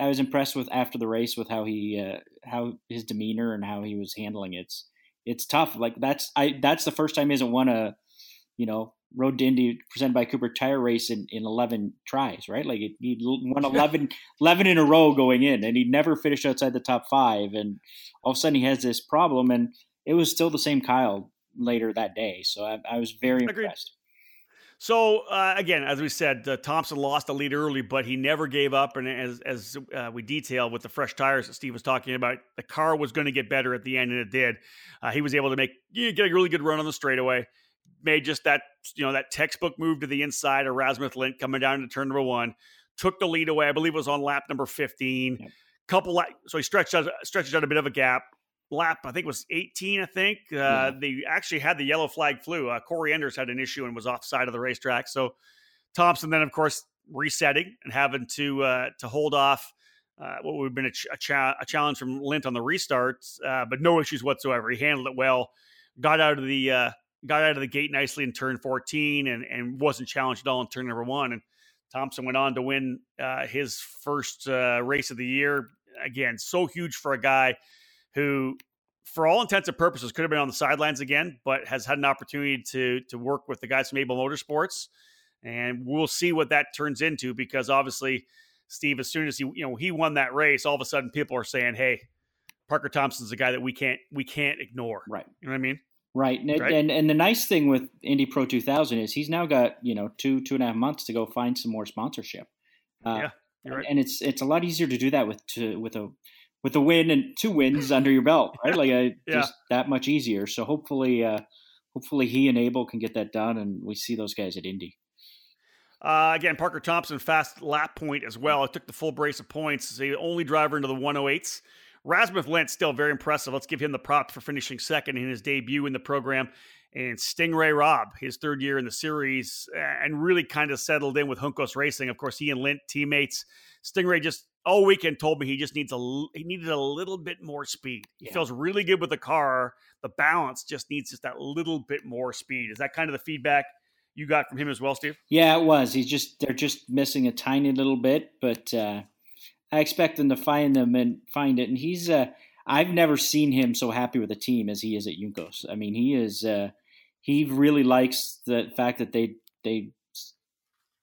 was impressed with after the race with how he, how his demeanor and how he was handling it. It's tough. Like that's the first time he hasn't won a, Road to Indy presented by Cooper Tire race in 11 tries, right? Like he won 11 in a row going in, and he never finished outside the top 5. And all of a sudden he has this problem, and it was still the same Kyle later that day. So I was very impressed. So, again, as we said, Thompson lost the lead early, but he never gave up. And as we detailed with the fresh tires that Steve was talking about, the car was going to get better at the end, and it did. He was able to get a really good run on the straightaway, made just that, that textbook move to the inside of Rasmus Lindh coming down to turn number one, took the lead away. I believe it was on lap number 15. Yep. So he stretches out a bit of a gap. Lap, I think it was 18, mm-hmm. They actually had the yellow flag flew. Corey Enders had an issue and was offside of the racetrack. So Thompson then, of course, resetting and having to hold off what would have been a challenge from Lindh on the restarts, but no issues whatsoever. He handled it well, got out of the gate nicely in turn 14 and wasn't challenged at all in turn number one. And Thompson went on to win his first race of the year. Again, so huge for a guy who, for all intents and purposes, could have been on the sidelines again, but has had an opportunity to work with the guys from Abel Motorsports. And we'll see what that turns into, because obviously, Steve, as soon as he won that race, all of a sudden people are saying, hey, Parker Thompson's a guy that we can't ignore. Right. You know what I mean? Right. And the nice thing with Indy Pro 2000 is he's now got, 2.5 months to go find some more sponsorship. And it's a lot easier to do that with a win and 2 wins under your belt, right? Just that much easier. So hopefully he and Abel can get that done, and we see those guys at Indy. Again, Parker Thompson, fast lap point as well. It took the full brace of points. He's the only driver into the 108s. Rasmus Lindh, still very impressive. Let's give him the props for finishing second in his debut in the program. And Stingray Robb, his third year in the series, and really kind of settled in with Juncos Racing. Of course, he and Lindh teammates. Stingray just all weekend told me he just needed a little bit more speed. He feels really good with the car. The balance just needs just that little bit more speed. Is that kind of the feedback you got from him as well, Steve? Yeah, it was. They're just missing a tiny little bit, but I expect them to find it. And he's I've never seen him so happy with a team as he is at Juncos. I mean, he is he really likes the fact that they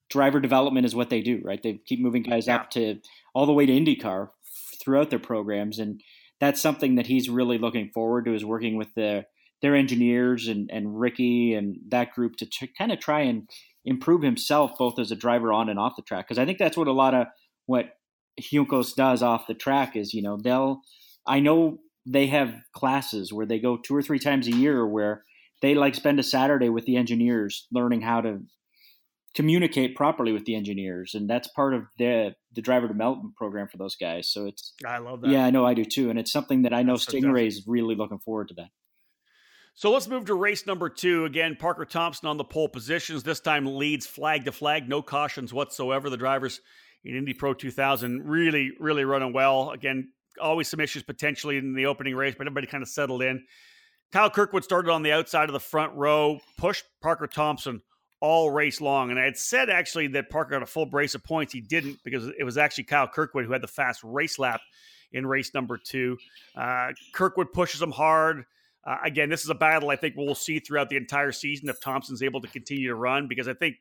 driver development is what they do, right? They keep moving guys up to all the way to IndyCar throughout their programs. And that's something that he's really looking forward to, is working with their engineers and Ricky and that group to kind of try and improve himself, both as a driver on and off the track. Because I think that's what a lot of what Juncos does off the track is, I know they have classes where they go 2 or 3 times a year where they spend a Saturday with the engineers learning how to communicate properly with the engineers, and that's part of the driver development program for those guys. So I love that. Yeah, I know, I do too, and it's something that I know Stingray is really looking forward to. That. So let's move to race number 2. Again, Parker Thompson on the pole positions. This time leads flag to flag, no cautions whatsoever. The drivers in Indy Pro 2000 really, really running well. Again, always some issues potentially in the opening race, but everybody kind of settled in. Kyle Kirkwood started on the outside of the front row, pushed Parker Thompson all race long. And I had said actually that Parker got a full brace of points. He didn't, because it was actually Kyle Kirkwood who had the fast race lap in race number 2. Kirkwood pushes him hard. Again, this is a battle I think we'll see throughout the entire season if Thompson's able to continue to run, because I think,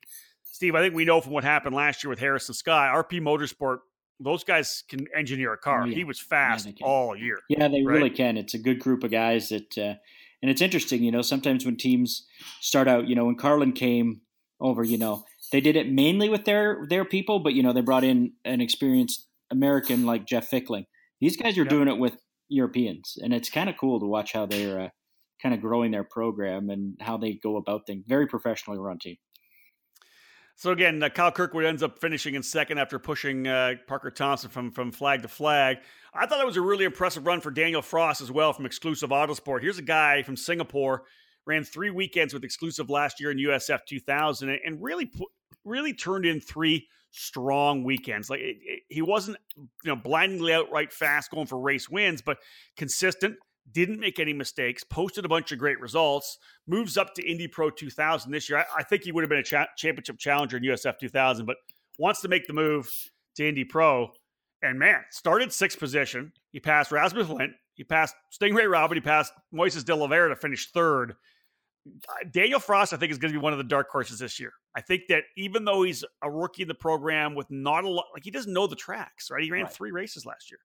Steve, we know from what happened last year with Harrison Sky, RP Motorsport, those guys can engineer a car. Yeah. He was fast all year. Yeah, they really can. It's a good group of guys that, and it's interesting, sometimes when teams start out, when Carlin came over, they did it mainly with their people, but they brought in an experienced American like Jeff Fickling. These guys are doing it with Europeans, and it's kind of cool to watch how they're kind of growing their program and how they go about things. Very professionally run team. So again, Kyle Kirkwood ends up finishing in second after pushing Parker Thompson from flag to flag. I thought it was a really impressive run for Daniel Frost as well from Exclusive Autosport. Here's a guy from Singapore. Ran 3 weekends with Exclusive last year in USF 2000 and really turned in 3 strong weekends. Like he wasn't, blindingly outright fast going for race wins, but consistent, didn't make any mistakes, posted a bunch of great results, moves up to Indy Pro 2000 this year. I think he would have been a championship challenger in USF 2000, but wants to make the move to Indy Pro. And man, started 6th position. He passed Rasmus Lindh. He passed Stingray Robb. He passed Moises de Oliveira to finish 3rd. Daniel Frost, I think, is going to be one of the dark horses this year. I think that even though he's a rookie in the program with not a lot, he doesn't know the tracks, right? He ran 3 races last year.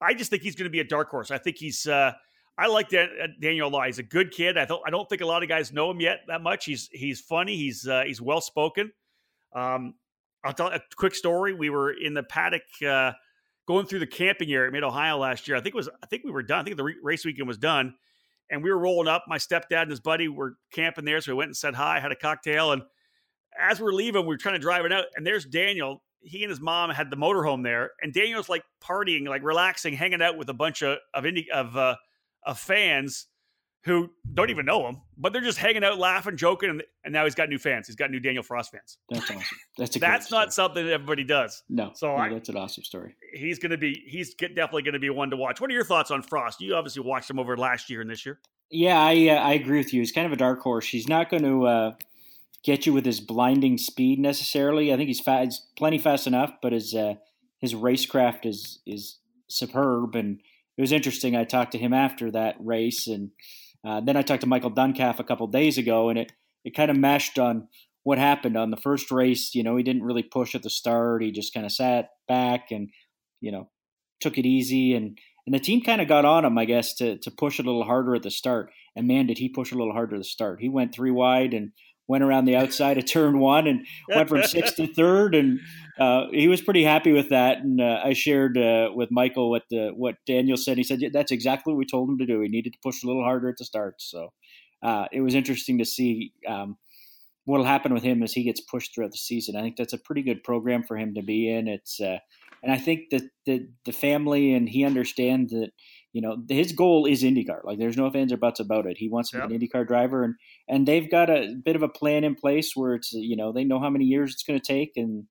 I just think he's going to be a dark horse. I think he's I like Daniel a lot. He's a good kid. I don't think a lot of guys know him yet that much. He's funny. He's well spoken. I'll tell a quick story. We were in the paddock going through the camping area at Mid-Ohio last year. I think we were done. I think the race weekend was done, and we were rolling up. My stepdad and his buddy were camping there, so we went and said hi, had a cocktail, and as we're leaving, we were trying to drive it out, and there's Daniel. He and his mom had the motorhome there, and Daniel's like partying, like relaxing, hanging out with a bunch of fans who don't even know him, but they're just hanging out, laughing, joking, and now he's got new fans. He's got new Daniel Frost fans. That's awesome. That's not something that everybody does. No, so that's an awesome story. He's definitely going to be one to watch. What are your thoughts on Frost? You obviously watched him over last year and this year. Yeah, I agree with you. He's kind of a dark horse. He's not going to get you with his blinding speed necessarily. I think he's plenty fast enough, but his racecraft is superb. And it was interesting. I talked to him after that race, and then I talked to Michael Duncalf a couple days ago, and it kind of meshed on what happened on the first race. You know, he didn't really push at the start. He just kind of sat back and, you know, took it easy, and the team kind of got on him, I guess, to push a little harder at the start. And man, did he push a little harder at the start. He went three wide and went around the outside of turn one and went from sixth to third. And he was pretty happy with that. And I shared with Michael what Daniel said. He said, yeah, that's exactly what we told him to do. He needed to push a little harder at the start. So it was interesting to see what will happen with him as he gets pushed throughout the season. I think that's a pretty good program for him to be in. It's and I think that the family and he understand that, you know, his goal is IndyCar. Like, there's no ifs, ands, or buts about it. He wants to be an IndyCar driver, and they've got a bit of a plan in place where it's, you know, they know how many years it's going to take, and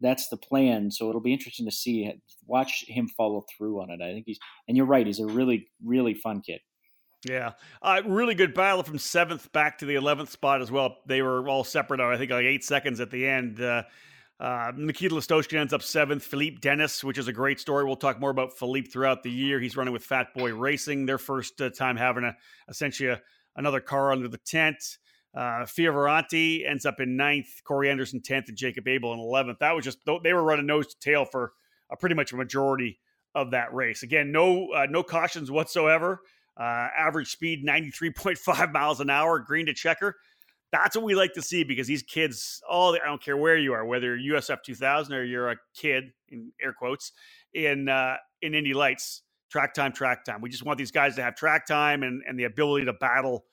that's the plan. So it'll be interesting to watch him follow through on it. I think and you're right, he's a really, really fun kid. Yeah. Really good battle from 7th back to the 11th spot as well. They were all separate on, I think, like 8 seconds at the end. Nikita Listoshkin ends up 7th. Philippe Dennis, which is a great story. We'll talk more about Philippe throughout the year. He's running with Fat Boy Racing, their first time having essentially another car under the tent. Fioravanti ends up in 9th. Corey Anderson 10th, and Jacob Abel in 11th. That was just, they were running nose to tail for pretty much a majority of that race. Again, no cautions whatsoever. Average speed 93.5 miles an hour, green to checker. That's what we like to see, because these kids, I don't care where you are, whether you're USF 2000 or you're a kid, in air quotes, in Indy Lights, track time. We just want these guys to have track time and the ability to battle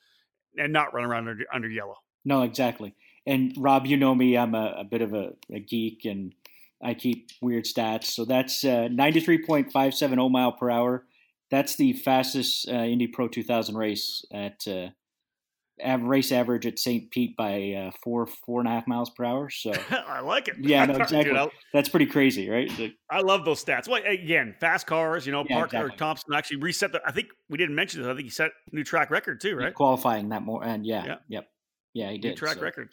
and not run around under yellow. No, exactly. And Rob, you know me, I'm a bit of a geek, and I keep weird stats. So that's 93.570 mile per hour. That's the fastest Indy Pro 2000 race at race average at St. Pete by 4.5 miles per hour. So I like it. Yeah, no, exactly. Dude, that's pretty crazy, right? I love those stats. Well, again, fast cars, you know, yeah, Parker Thompson actually reset I think we didn't mention this. I think he set a new track record too, right? Qualifying that more. And yeah, he did. New track record.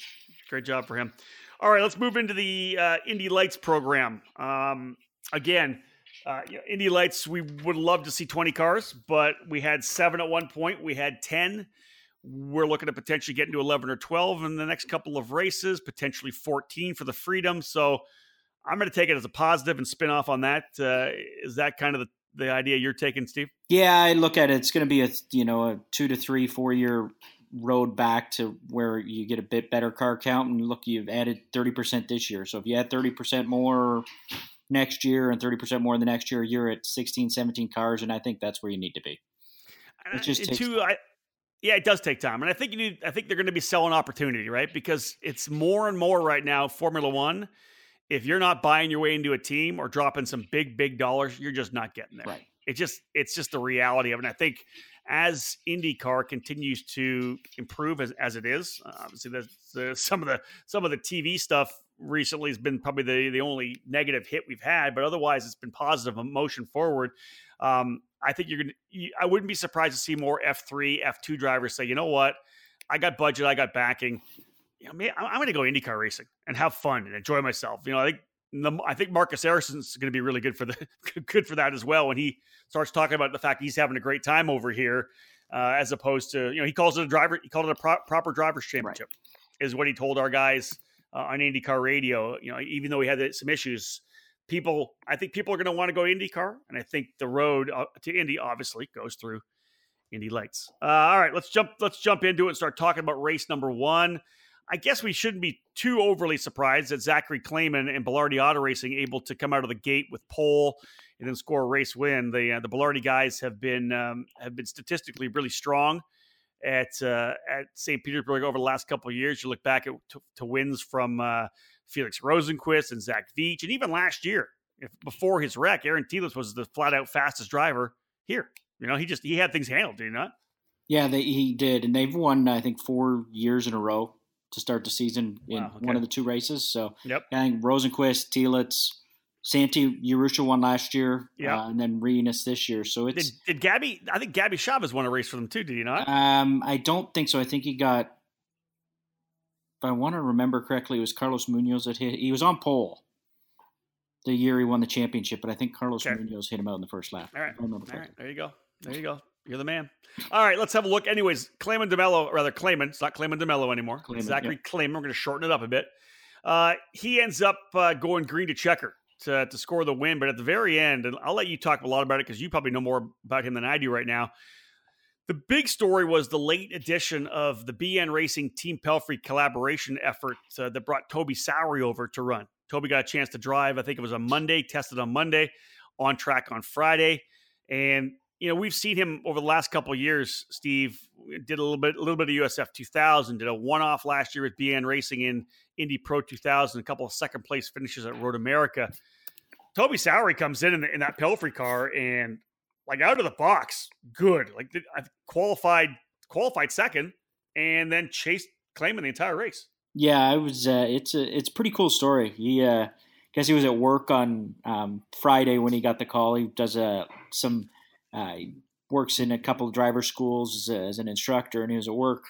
Great job for him. All right, let's move into the Indy Lights program. Again, Indy Lights, we would love to see 20 cars, but we had 7 at one point. We had 10. We're looking to potentially get into 11 or 12 in the next couple of races, potentially 14 for the Freedom. So I'm going to take it as a positive and spin off on that. Is that kind of the idea you're taking, Steve? Yeah, I look at it. It's going to be a 2 to 3, 4 year road back to where you get a bit better car count. And look, you've added 30% this year. So if you add 30% more next year and 30% more the next year, you're at 16, 17 cars. And I think that's where you need to be. It just takes time. Yeah, it does take time. And I think they're going to be selling opportunity, right? Because it's more and more right now, Formula One, if you're not buying your way into a team or dropping some big, big dollars, you're just not getting there. Right. It's just the reality of it. And I think as IndyCar continues to improve as it is, obviously some of the TV stuff recently has been probably the only negative hit we've had, but otherwise it's been positive emotion forward. I think I wouldn't be surprised to see more F3, F2 drivers say, you know what, I got budget, I got backing. You know, man, I'm going to go IndyCar racing and have fun and enjoy myself. You know, I think Marcus Erickson's going to be really good for that as well. When he starts talking about the fact he's having a great time over here, as opposed to, you know, he called it a proper driver's championship, right, is what he told our guys on IndyCar radio. You know, even though he had some issues, I think people are going to want to go to IndyCar, and I think the road to Indy obviously goes through Indy Lights. All right, let's jump into it and start talking about race number one. I guess we shouldn't be too overly surprised that Zachary Claman and Bilardi Auto Racing able to come out of the gate with pole and then score a race win. The Bilardi guys have been statistically really strong at St. Petersburg over the last couple of years. You look back to wins from Felix Rosenquist and Zach Veach, and even last year, before his wreck, Aaron Telis was the flat-out fastest driver here. You know, he had things handled, did he not? Yeah, he did, and they've won, I think, 4 years in a row to start the season in one of the two races. So, yep. I think Rosenquist, Telis, Santi Urrutia won last year, and then Reinus this year. So it's did Gabby? I think Gabby Chavez won a race for them too. Did he not? I don't think so. I think he got, if I want to remember correctly, it was Carlos Munoz that he was on pole the year he won the championship, but I think Carlos Munoz hit him out in the first lap. All right, there you go. There you go. You're the man. All right, let's have a look. Anyways, Claman. It's not Claman DeMello anymore. Claman, Zachary Claman. We're going to shorten it up a bit. He ends up going green to checker to score the win, but at the very end, and I'll let you talk a lot about it because you probably know more about him than I do right now. The big story was the late addition of the BN Racing Team Pelfrey collaboration effort that brought Toby Sowery over to run. Toby got a chance to drive. I think it was a Monday, tested on Monday, on track on Friday. And, you know, we've seen him over the last couple of years, Steve, did a little bit of USF 2000, did a one-off last year with BN Racing in Indy Pro 2000, a couple of second-place finishes at Road America. Toby Sowery comes in that Pelfrey car and, like, out of the box, good. Like, I qualified second and then chased Claman the entire race. Yeah, I was. It's a pretty cool story. He, I guess, he was at work on Friday when he got the call. He does he works in a couple of driver schools as an instructor, and he was at work.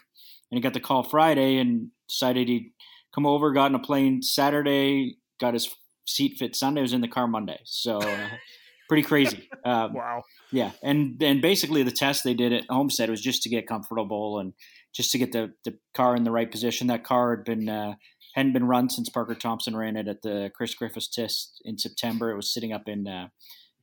And he got the call Friday and decided he'd come over. Got in a plane Saturday. Got his seat fit Sunday. Was in the car Monday. So pretty crazy. Wow. Yeah, and basically the test they did at Homestead was just to get comfortable and just to get the car in the right position. That car hadn't been run since Parker Thompson ran it at the Chris Griffiths test in September. It was sitting up in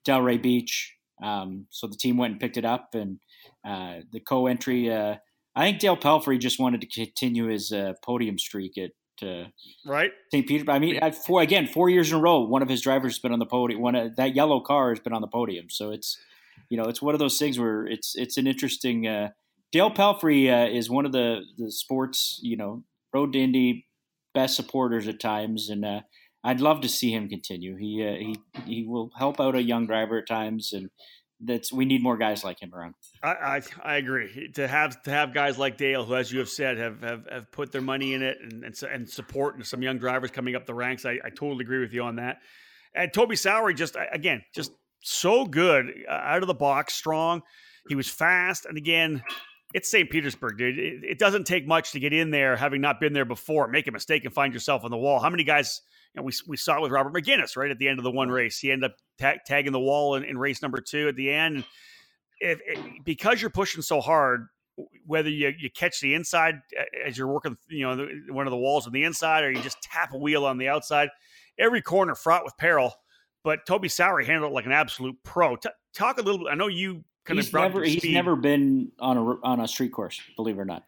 Delray Beach. So the team went and picked it up, and the co-entry, I think Dale Pelfrey just wanted to continue his podium streak at St. Petersburg. I mean, 4 years in a row, one of his drivers has been on the podium. That yellow car has been on the podium. So it's, you know, it's one of those things where it's an interesting Dale Pelfrey is one of the sports, you know, Road to Indy best supporters at times, and I'd love to see him continue. He will help out a young driver at times, and we need more guys like him around. I agree. To have guys like Dale, who, as you have said, have put their money in it and support some young drivers coming up the ranks. I totally agree with you on that. And Toby Sowery just so good out of the box, strong. He was fast, and again, it's St. Petersburg, dude. It doesn't take much to get in there, having not been there before, make a mistake and find yourself on the wall. How many guys, you know, we saw it with Robert McGuinness, right, at the end of the one race. He ended up tagging the wall in race number two at the end. Because you're pushing so hard, whether you catch the inside as you're working, you know, one of the walls on the inside, or you just tap a wheel on the outside, every corner fraught with peril. But Toby Sowery handled it like an absolute pro. Talk a little bit. I know you kind of brought up to speed. He's never been on a street course, believe it or not.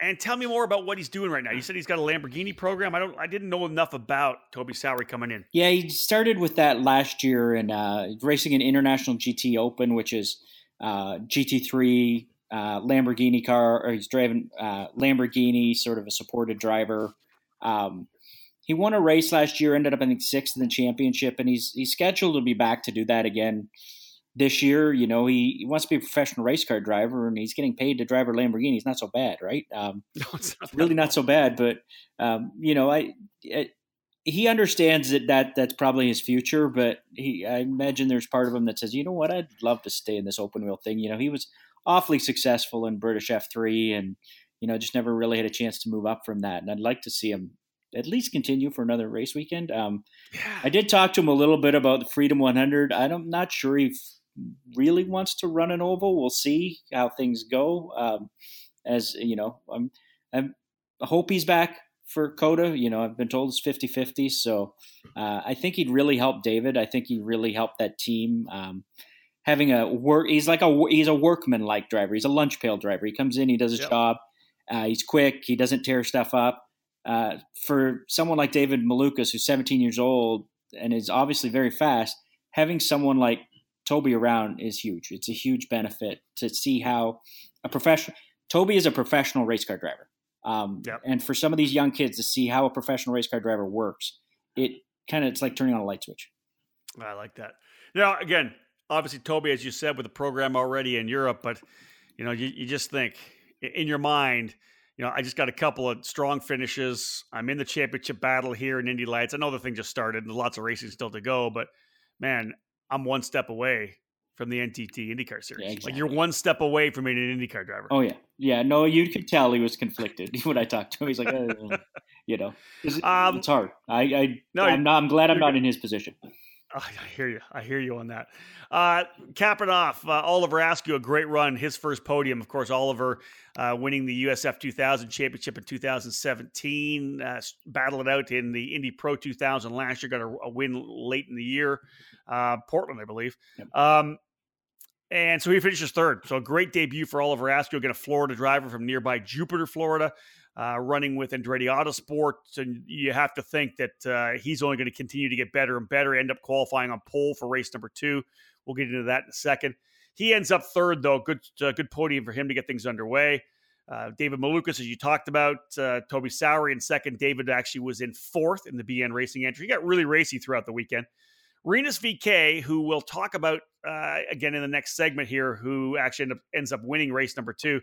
And tell me more about what he's doing right now. You said he's got a Lamborghini program. I didn't know enough about Toby Sowery coming in. Yeah, he started with that last year and racing an International GT Open, which is GT3 Lamborghini car. Or he's driving Lamborghini, sort of a supported driver. He won a race last year, ended up I think sixth in the championship, and he's scheduled to be back to do that again this year. You know, he wants to be a professional race car driver, and he's getting paid to drive a Lamborghini. It's not so bad, right? No, it's not really not so bad, but you know, he understands that's probably his future, but I imagine there's part of him that says, you know what, I'd love to stay in this open wheel thing. You know, he was awfully successful in British F3, and you know, just never really had a chance to move up from that. And I'd like to see him at least continue for another race weekend. I did talk to him a little bit about the Freedom 100. I'm not sure he really wants to run an oval. We'll see how things go. As you know, I hope he's back for COTA. You know, I've been told it's 50-50. So I think he'd really help David. I think he really helped that team. having a work. He's a workman-like driver. He's a lunch pail driver. He comes in, he does his job. He's quick. He doesn't tear stuff up. For someone like David Malukas, who's 17 years old and is obviously very fast, having someone like Toby around is huge. It's a huge benefit to see how a professional – Toby is a professional race car driver. And for some of these young kids to see how a professional race car driver works, it's like turning on a light switch. I like that. Now, again, obviously Toby, as you said, with a program already in Europe, but you just think in your mind – I just got a couple of strong finishes. I'm in the championship battle here in Indy Lights. I know the thing just started and lots of racing still to go, but man, I'm one step away from the NTT IndyCar series. Yeah, exactly. Like you're one step away from being an IndyCar driver. Oh yeah. Yeah. No, you could tell he was conflicted when I talked to him. He's like, it's hard. I'm glad I'm not in his position. I hear you. I hear you on that. Capping off, Oliver Askew, a great run, his first podium. Of course, Oliver winning the USF 2000 championship in 2017, battled it out in the Indy Pro 2000 last year, got a win late in the year, Portland, I believe. Yep. And so he finishes third. So a great debut for Oliver Askew, again, a Florida driver from nearby Jupiter, Florida. Running with Andretti Autosports, and you have to think that he's only going to continue to get better and better, end up qualifying on pole for race number 2. We'll get into that in a second. He ends up third, though. Good podium for him to get things underway. David Malukas, as you talked about, Toby Sowery in second. David actually was in fourth in the BN Racing entry. He got really racy throughout the weekend. Renus VK, who we'll talk about again in the next segment here, who actually ends up winning race number 2.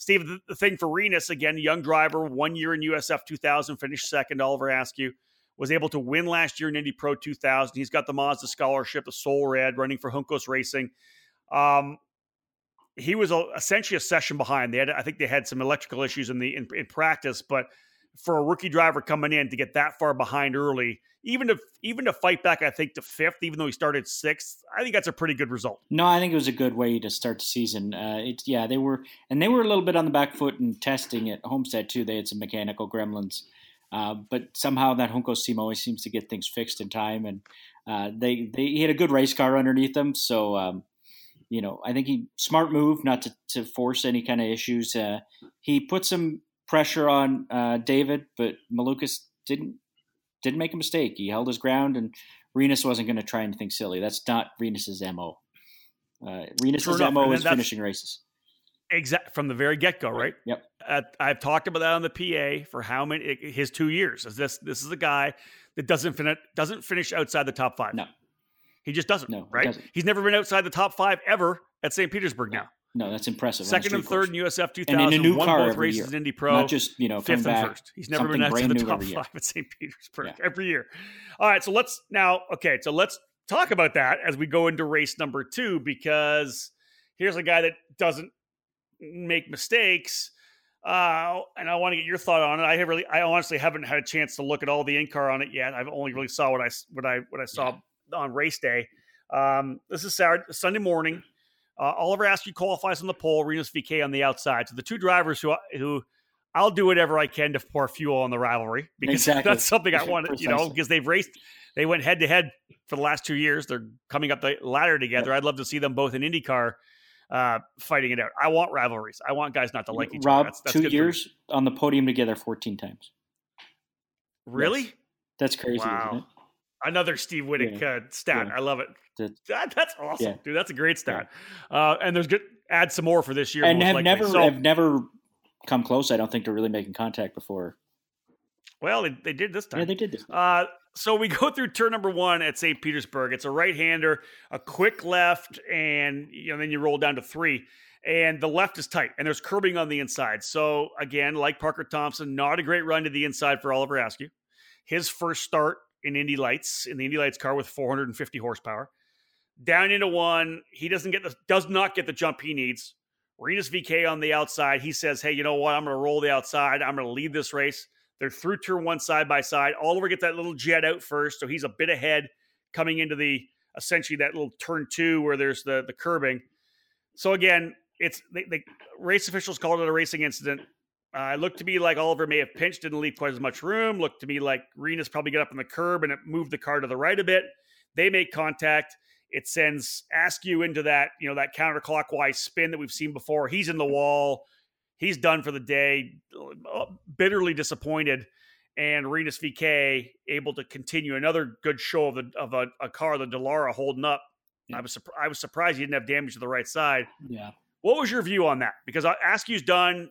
Steve, the thing for Renus, again, young driver, 1 year in USF 2000, finished second. Oliver Askew was able to win last year in Indy Pro 2000. He's got the Mazda scholarship, the Soul Red, running for Juncos Racing. He was essentially a session behind. I think they had some electrical issues in practice, but for a rookie driver coming in to get that far behind early, even to fight back, I think, to fifth, even though he started sixth, I think that's a pretty good result. No, I think it was a good way to start the season. They were a little bit on the back foot in testing at Homestead too. They had some mechanical gremlins, but somehow that Juncos team always seems to get things fixed in time. And he had a good race car underneath them. So, I think smart move not to force any kind of issues. He put some pressure on David, but Malukas didn't make a mistake. He held his ground, and Renus wasn't going to try anything silly. That's not Renus's MO. Renus's MO is finishing races. Exactly, from the very get-go, right? Yep. I've talked about that on the PA for his 2 years. This is a guy that doesn't finish outside the top five. No. He just doesn't, right? Doesn't. He's never been outside the top five ever at St. Petersburg now. No, that's impressive. Second and third in USF 2000, and in a new car every year. Indy Pro, not just fifth and first. He's never been outside the top five at St. Petersburg every year. All right, so let's talk about that as we go into race number 2, because here's a guy that doesn't make mistakes, and I want to get your thought on it. I honestly haven't had a chance to look at all the in-car on it yet. I've only really saw what I saw on race day. This is Saturday, Sunday morning. Oliver Askew qualifies on the pole, Renus VK on the outside. So the two drivers who I'll do whatever I can to pour fuel on the rivalry, because that's something I want to, because they've raced. They went head to head for the last 2 years. They're coming up the ladder together. Yep. I'd love to see them both in IndyCar fighting it out. I want rivalries. I want guys not to like each other. Rob, that's 2 years on the podium together 14 times. Really? Yes. That's crazy, isn't it? Another Steve Wittich stat. Yeah. I love it. That's awesome, dude. That's a great stat. And there's good. Add some more for this year. And have never come close, I don't think, to really making contact before. Well, they did this time. Yeah, they did this. So we go through turn number 1 at St. Petersburg. It's a right-hander, a quick left, and then you roll down to 3. And the left is tight, and there's curbing on the inside. So again, like Parker Thompson, not a great run to the inside for Oliver Askew. His first start in Indy Lights, in the Indy Lights car with 450 horsepower. Down into 1, he does not get the jump he needs. Renus VK on the outside. He says, hey, you know what? I'm going to roll the outside. I'm going to lead this race. They're through turn 1 side by side. Oliver gets that little jet out first, so he's a bit ahead coming into essentially that little turn 2 where there's the curbing. So again, it's the race officials called it a racing incident. It looked to me like Oliver may have pinched, didn't leave quite as much room. Looked to me like Renus probably got up on the curb and it moved the car to the right a bit. They make contact. It sends Askew into that, you know, that counterclockwise spin that we've seen before. He's in the wall. He's done for the day, bitterly disappointed. And Renus VK able to continue another good show of a car, the Dallara, holding up. Yeah. I was surprised he didn't have damage to the right side. Yeah. What was your view on that? Because Askew's done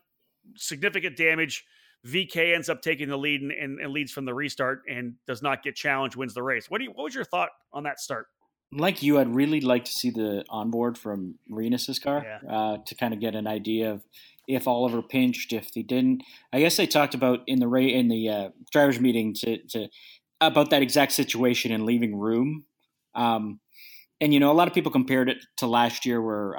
significant damage. VK ends up taking the lead and leads from the restart and does not get challenged, wins the race. What was your thought on that start? Like you, I'd really like to see the onboard from Renus's car to kind of get an idea of if Oliver pinched, if they didn't. I guess they talked about in the drivers' meeting to about that exact situation and leaving room. And, you know, a lot of people compared it to last year where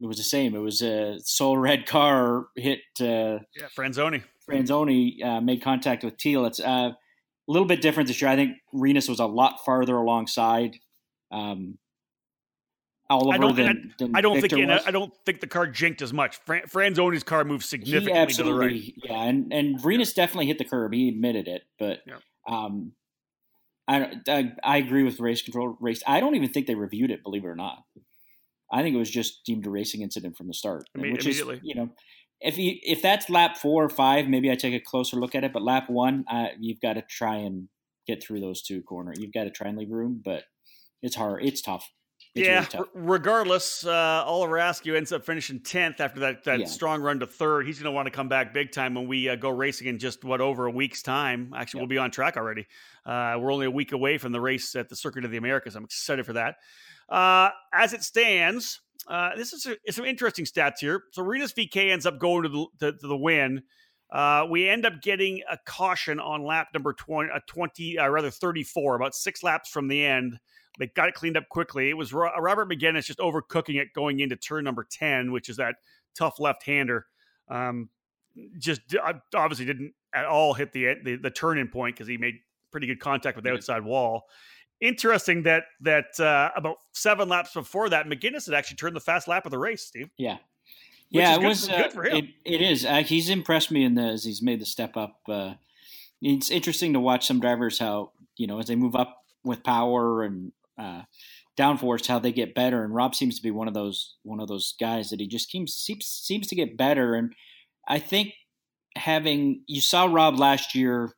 it was the same. It was a Sol Red car hit. Franzoni. Franzoni made contact with Teal. It's a little bit different this year. I think Renus was a lot farther alongside Oliver than I don't Victor think was. I don't think the car jinked as much. Franzoni's car moved significantly to the right. Yeah, and Renus definitely hit the curb. He admitted it, but I agree with race control. I don't even think they reviewed it, believe it or not. I think it was just deemed a racing incident from the start. Immediately. Is, you know, if that's lap 4 or 5, maybe I take a closer look at it. But lap 1, you've got to try and get through those two corners. You've got to try and leave room, but it's hard. It's tough. It's really tough. Regardless, Oliver Askew ends up finishing 10th after that strong run to third. He's going to want to come back big time when we go racing in just over a week's time. Actually, we'll be on track already. We're only a week away from the race at the Circuit of the Americas. I'm excited for that. As it stands, this is some interesting stats here. So Renus VK ends up going to the win. We end up getting a caution on lap number 34, about 6 laps from the end. They got it cleaned up quickly. It was Robert McGinnis just overcooking it going into turn number 10, which is that tough left-hander. Just obviously didn't at all hit the turn-in point because he made pretty good contact with the outside wall. Interesting that about 7 laps before that, McGinnis had actually turned the fast lap of the race, Steve. Yeah. It was good for him. It is. He's impressed me as he's made the step up. It's interesting to watch some drivers how, you know, as they move up with power and downforce, how they get better. And Rob seems to be one of those guys that he just seems to get better. And I think you saw Rob last year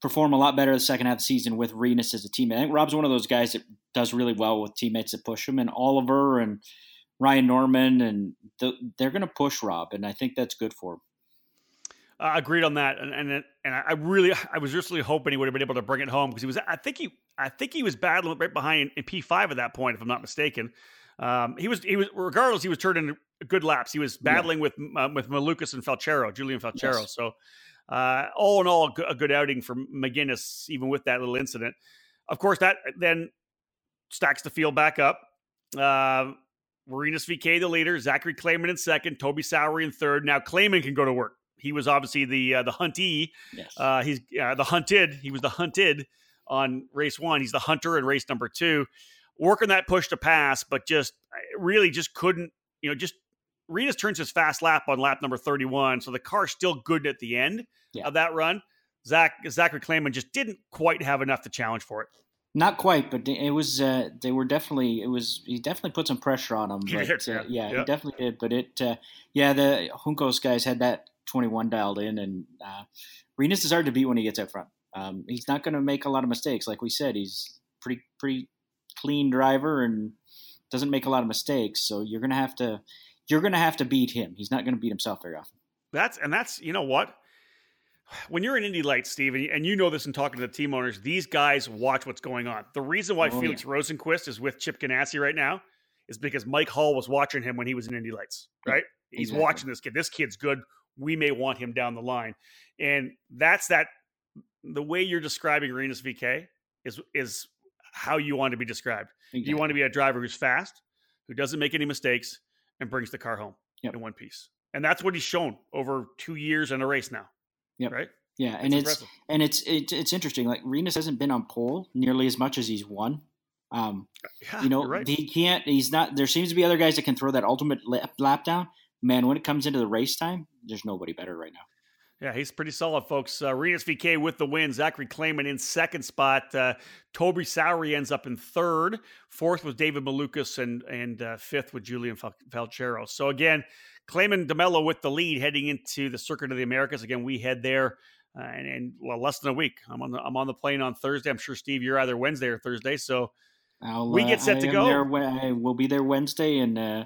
perform a lot better the second half of the season with Renus as a teammate. I think Rob's one of those guys that does really well with teammates that push him, and Oliver and Ryan Norman, and they're going to push Rob, and I think that's good for him. Agreed on that, and I was really hoping he would have been able to bring it home because he was. I think he was battling right behind in P5 at that point, if I'm not mistaken. He was regardless. He was turning good laps. He was battling with Malukas and Julian Falchero. Yes. So. All in all, a good outing for McGinnis, even with that little incident. Of course, that then stacks the field back up. Renus VK, the leader, Zachary Claman in second, Toby Sowery in third. Now Claman can go to work. He was obviously the huntee. Yes. He's the hunted. He was the hunted on race 1. He's the hunter in race number 2. Working that push to pass, but just couldn't, you know, just Renus turns his fast lap on lap number 31, so the car's still good at the end of that run. Zachary Claman just didn't quite have enough to challenge for it. Not quite, but it was he definitely put some pressure on him. He definitely did. But the Juncos guys had that 21 dialed in, and Renus is hard to beat when he gets out front. He's not going to make a lot of mistakes, like we said. He's pretty clean driver and doesn't make a lot of mistakes. So you're going to have to. You're going to have to beat him. He's not going to beat himself very often. That's you know what? When you're in Indy Lights, Steve, and you know this in talking to the team owners, these guys watch what's going on. The reason why Felix Rosenquist is with Chip Ganassi right now is because Mike Hall was watching him when he was in Indy Lights, right? Yeah, he's watching this kid. This kid's good. We may want him down the line. And that's the way you're describing Renus VK is how you want to be described. Exactly. You want to be a driver who's fast, who doesn't make any mistakes, and brings the car home in one piece. And that's what he's shown over 2 years in a race now. Yep. Right? Yeah. That's impressive. It's interesting. Like Renus hasn't been on pole nearly as much as he's won. You know, right. There seems to be other guys that can throw that ultimate lap down, man. When it comes into the race time, there's nobody better right now. Yeah, he's pretty solid, folks. Renus VK with the win. Zachary Claman in second spot. Toby Sowery ends up in third. Fourth was David Malukas, and fifth with Julian Falchero. So again, Claman DeMello with the lead heading into the Circuit of the Americas. Again, we head there in less than a week. I'm on the plane on Thursday. I'm sure, Steve, you're either Wednesday or Thursday. So we get set to go. We'll be there Wednesday and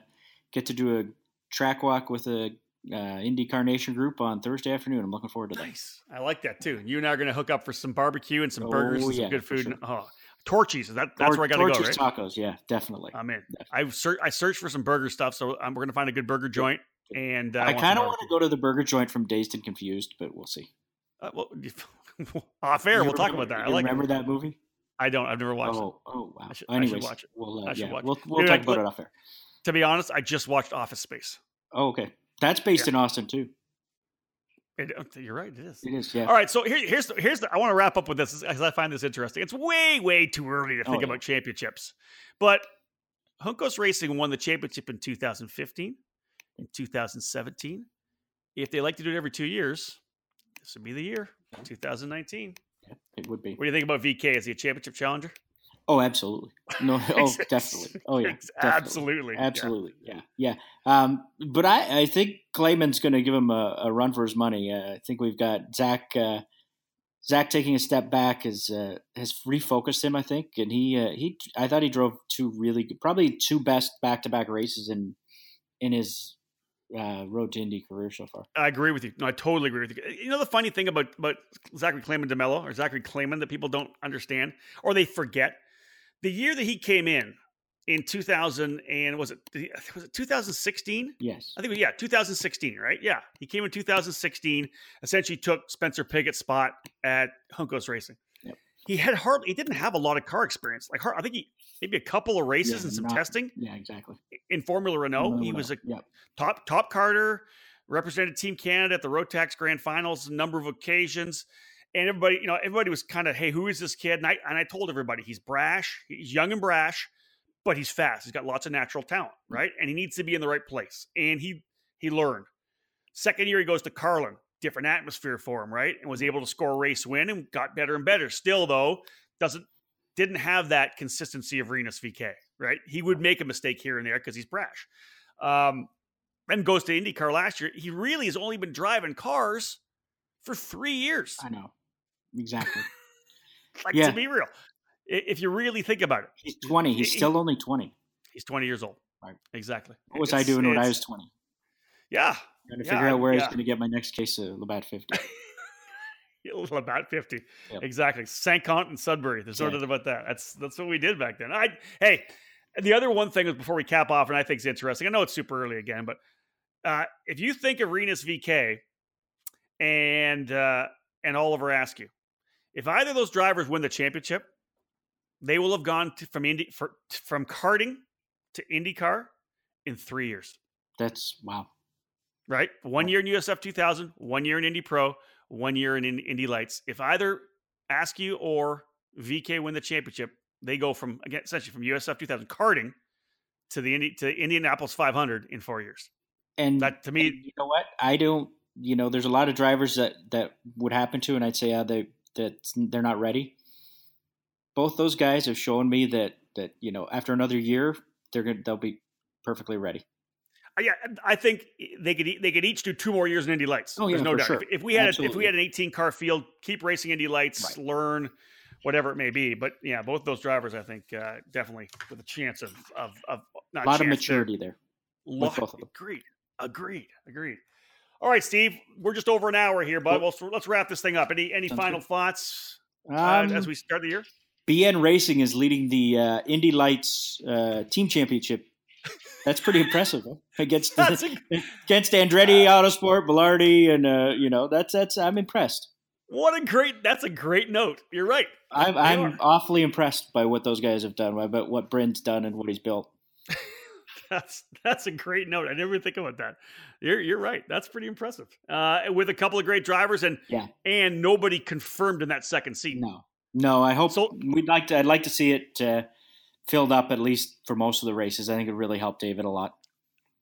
get to do a track walk with a IndyCar Nation group on Thursday afternoon. I'm looking forward to that. Nice. I like that too. You and I are going to hook up for some barbecue and some burgers and some good food. Sure. Torchies. That's where I got to go, right? Tacos. Yeah, definitely. I'm in. I searched for some burger stuff, so we're going to find a good burger joint. And I kind of want to go to the burger joint from Dazed and Confused, but we'll see. Off air, we'll talk about that. That movie? I don't. I've never watched it. Oh, wow. Anyways, I should watch it. We'll talk about it off air. To be honest, I just watched Office Space. Oh, okay. That's based in Austin too. You're right. It is. It is. Yeah. All right. So here's the. I want to wrap up with this because I find this interesting. It's way too early to think about championships, but Juncos Racing won the championship in 2015, in 2017. If they like to do it every 2 years, this would be the year 2019. Yeah, it would be. What do you think about VK? Is he a championship challenger? Oh, absolutely. No. Oh, definitely. Oh, yeah. Definitely. Absolutely. Yeah. But I think Clayman's going to give him a run for his money. I think we've got Zach taking a step back has refocused him, I think. And I thought he drove two really good, probably two best back-to-back races in his Road to Indy career so far. I agree with you. No, I totally agree with you. You know, the funny thing about Zachary Claman DeMello or Zachary Claman that people don't understand or they forget, the year that he came in 2000 and was it 2016? Yes. I think 2016, right? Yeah. He came in 2016, essentially took Spencer Pigot's spot at Juncos Racing. Yep. He didn't have a lot of car experience. Like I think he maybe a couple of races and some testing. Yeah, exactly. In Formula Renault, he was a top carter, represented Team Canada at the Rotax Grand Finals a number of occasions. And everybody was kind of, hey, who is this kid? And I told everybody, he's brash, he's young and brash, but he's fast. He's got lots of natural talent, right? And he needs to be in the right place. And he learned. Second year, he goes to Carlin, different atmosphere for him, right? And was able to score a race win and got better and better. Still, though, didn't have that consistency of Renus VK, right? He would make a mistake here and there because he's brash. Then goes to IndyCar last year. He really has only been driving cars for 3 years. I know. Exactly. To be real, if you really think about it, he's 20. He's still only 20. He's 20 years old. Right. Exactly. What was I doing when I was 20? Yeah. Trying to figure out where I was going to get my next case of Labatt 50. Labatt 50. Yep. Exactly. Saint-Cont and Sudbury. There's no doubt about that. That's what we did back then. The other one thing is before we cap off, and I think it's interesting. I know it's super early again, but if you think of Renus VK and Oliver Askew, if either of those drivers win the championship, they will have gone from karting to IndyCar in 3 years. That's wow. Right? 1 year in USF 2000, 1 year in Indy Pro, 1 year in Indy Lights. If either Askew or VK win the championship, they go from USF 2000 karting to to Indianapolis 500 in 4 years. And that to me, you know what? There's a lot of drivers that would happen to, and I'd say they're not ready. Both those guys have shown me that after another year they'll be perfectly ready. Yeah, I think they could each do 2 more years in Indy Lights. Oh, yeah, there's no doubt. Sure. If we had an 18 car field, keep racing Indy Lights, learn whatever it may be. But yeah, both those drivers I think definitely with a chance of not a lot of maturity there. Agreed. All right, Steve, we're just over an hour here, bud. Well, let's wrap this thing up. Any final thoughts as we start the year? BN Racing is leading the Indy Lights team championship. That's pretty impressive. Huh? Against Andretti, Autosport, Bilardi, and I'm impressed. That's a great note. You're right. I'm awfully impressed by what those guys have done, about what Bryn's done and what he's built. That's a great note. I never think about that. You're right. That's pretty impressive. With a couple of great drivers and nobody confirmed in that second seat. No. I hope so. I'd like to see it filled up at least for most of the races. I think it really helped David a lot.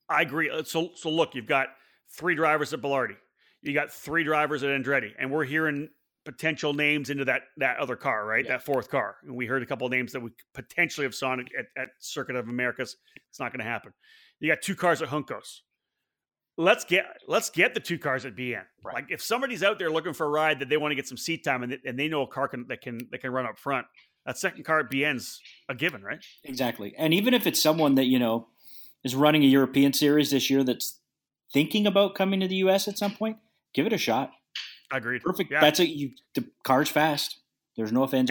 I agree. So look, you've got 3 drivers at Bilardi. you got three drivers at Andretti, and we're hearing potential names into that other car, right? Yeah. That fourth car. And we heard a couple of names that we potentially have saw at Circuit of Americas. It's not going to happen. You got two cars at Juncos. Let's get the two cars at BN. Right. Like if somebody's out there looking for a ride that they want to get some seat time and they know a car that can run up front, that second car at BN's a given, right? Exactly. And even if it's someone that, you know, is running a European series this year that's thinking about coming to the U.S. at some point, give it a shot. Agreed. Perfect. Yeah. That's the car's fast. There's no offense.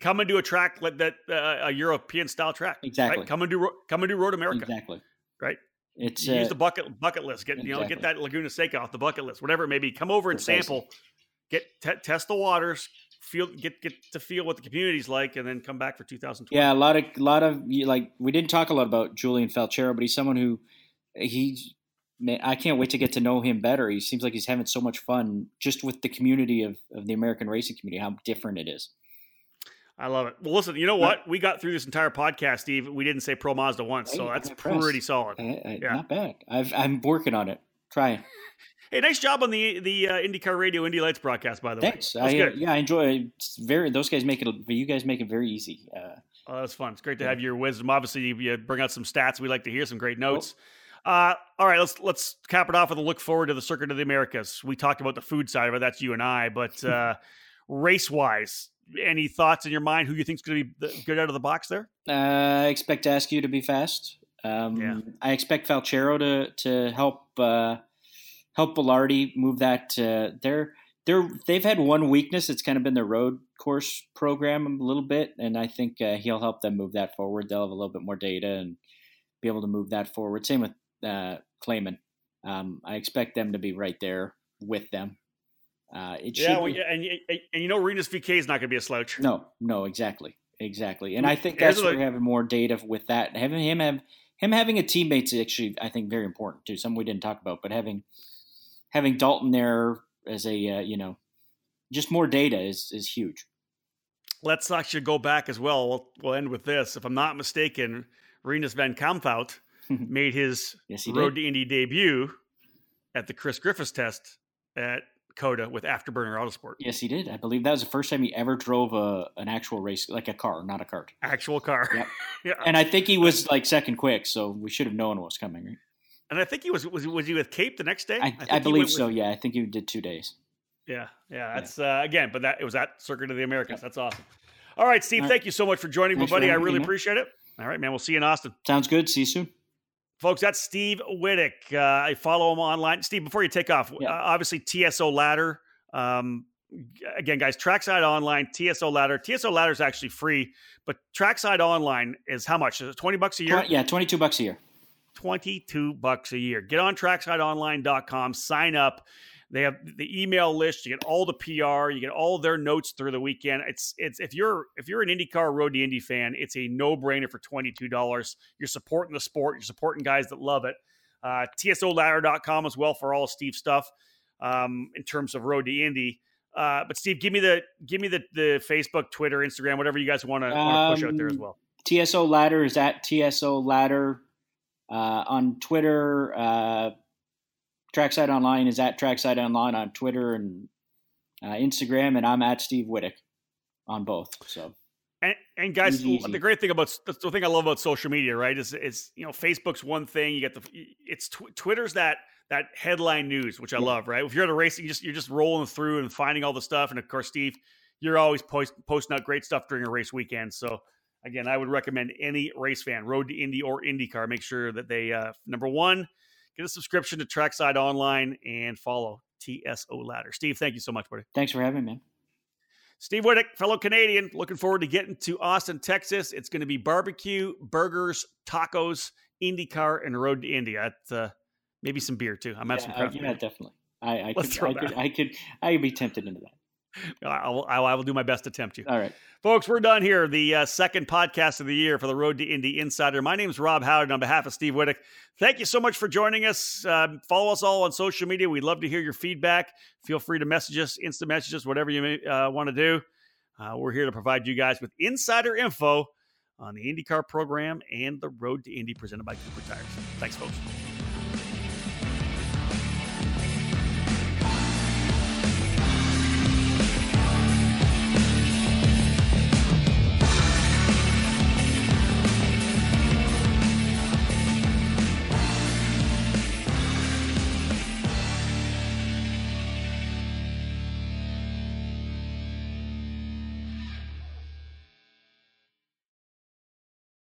Come and do a track like that, a European style track. Exactly. Right? Come and do Road America. Exactly. Right. It's use the bucket list. Get that Laguna Seca off the bucket list. Whatever it may be. Come over and sample. Test the waters. Get to feel what the community's like, and then come back for 2020. Yeah, a lot of like we didn't talk a lot about Julian Falchero, but he's someone who I can't wait to get to know him better. He seems like he's having so much fun just with the community of the American racing community, how different it is. I love it. Well, listen, you know what? We got through this entire podcast, Steve. We didn't say Pro Mazda once, so that's pretty solid. Yeah. Not bad. I'm working on it. Trying. Hey, nice job on the IndyCar Radio Indy Lights broadcast, by the way. Thanks. I enjoy it. It's you guys make it very easy. That's fun. It's great to have your wisdom. Obviously, you bring out some stats. We like to hear some great notes. Cool. All right, let's cap it off with a look forward to the Circuit of the Americas. We talked about the food side of it. That's you and I, but race-wise, any thoughts in your mind? Who you think is going to be good out of the box there? I expect to ask you to be fast. I expect Falchero to help Bilardi move that. They've had one weakness. It's kind of been their road course program a little bit, and I think he'll help them move that forward. They'll have a little bit more data and be able to move that forward. Same with Claman. I expect them to be right there with them. You know, Rinus VK is not going to be a slouch. No, exactly. And I think that's where having more data with that, having him having a teammate's actually, I think, very important too. Something we didn't talk about, but having Dalton there as a just more data is huge. Let's actually go back as well. We'll end with this. If I'm not mistaken, Rinus van Kampout made his Road to Indy debut at the Chris Griffiths test at Coda with Afterburner Autosport. Yes, he did. I believe that was the first time he ever drove an actual race, like a car, not a kart. Actual car. Yep. Yeah. And I think he was like second quick, so we should have known what was coming, right? And I think he was he with Cape the next day? I believe so, yeah. I think he did 2 days. Yeah. That's again, but it was at Circuit of the Americas. Yep. That's awesome. All right, Steve, thank you so much for joining me, buddy. I really appreciate it. All right, man. We'll see you in Austin. Sounds good. See you soon. Folks, that's Steve Wittich. I follow him online. Steve, before you take off, obviously TSO Ladder. Again, guys, Trackside Online, TSO Ladder. TSO Ladder is actually free, but Trackside Online is how much? Is it $20 a year? Yeah, $22 a year. $22 a year. Get on TracksideOnline.com, sign up. They have the email list. You get all the PR. You get all their notes through the weekend. It's if you're an IndyCar Road to Indy fan, it's a no-brainer for $22. You're supporting the sport. You're supporting guys that love it. TSOLadder.com as well for all Steve's stuff in terms of Road to Indy. But Steve, give me the Facebook, Twitter, Instagram, whatever you guys want to push out there as well. TSO Ladder is at TSO Ladder on Twitter. Trackside Online is at Trackside Online on Twitter and Instagram, and I'm at Steve Wittich on both. So, and guys, easy. The great thing the thing I love about social media, right, is Facebook's one thing. You get Twitter's that headline news, which I love, right? If you're at a race, you're just rolling through and finding all the stuff, and of course, Steve, you're always posting out great stuff during a race weekend. So, again, I would recommend any race fan, Road to Indy or IndyCar, make sure that they number one, get a subscription to Trackside Online and follow TSO Ladder. Steve, thank you so much, buddy. Thanks for having me, man. Steve Wittich, fellow Canadian, looking forward to getting to Austin, Texas. It's going to be barbecue, burgers, tacos, IndyCar, and Road to Indy. Maybe some beer, too. I'm having some craft. Definitely. I could be tempted into that. I will do my best to tempt you. All right. Folks, we're done here. The second podcast of the year for the Road to Indy Insider. My name is Rob Howden on behalf of Steve Wittich. Thank you so much for joining us. Follow us all on social media. We'd love to hear your feedback. Feel free to message us, instant message us, whatever you may want to do. We're here to provide you guys with insider info on the IndyCar program and the Road to Indy presented by Cooper Tires. Thanks, folks.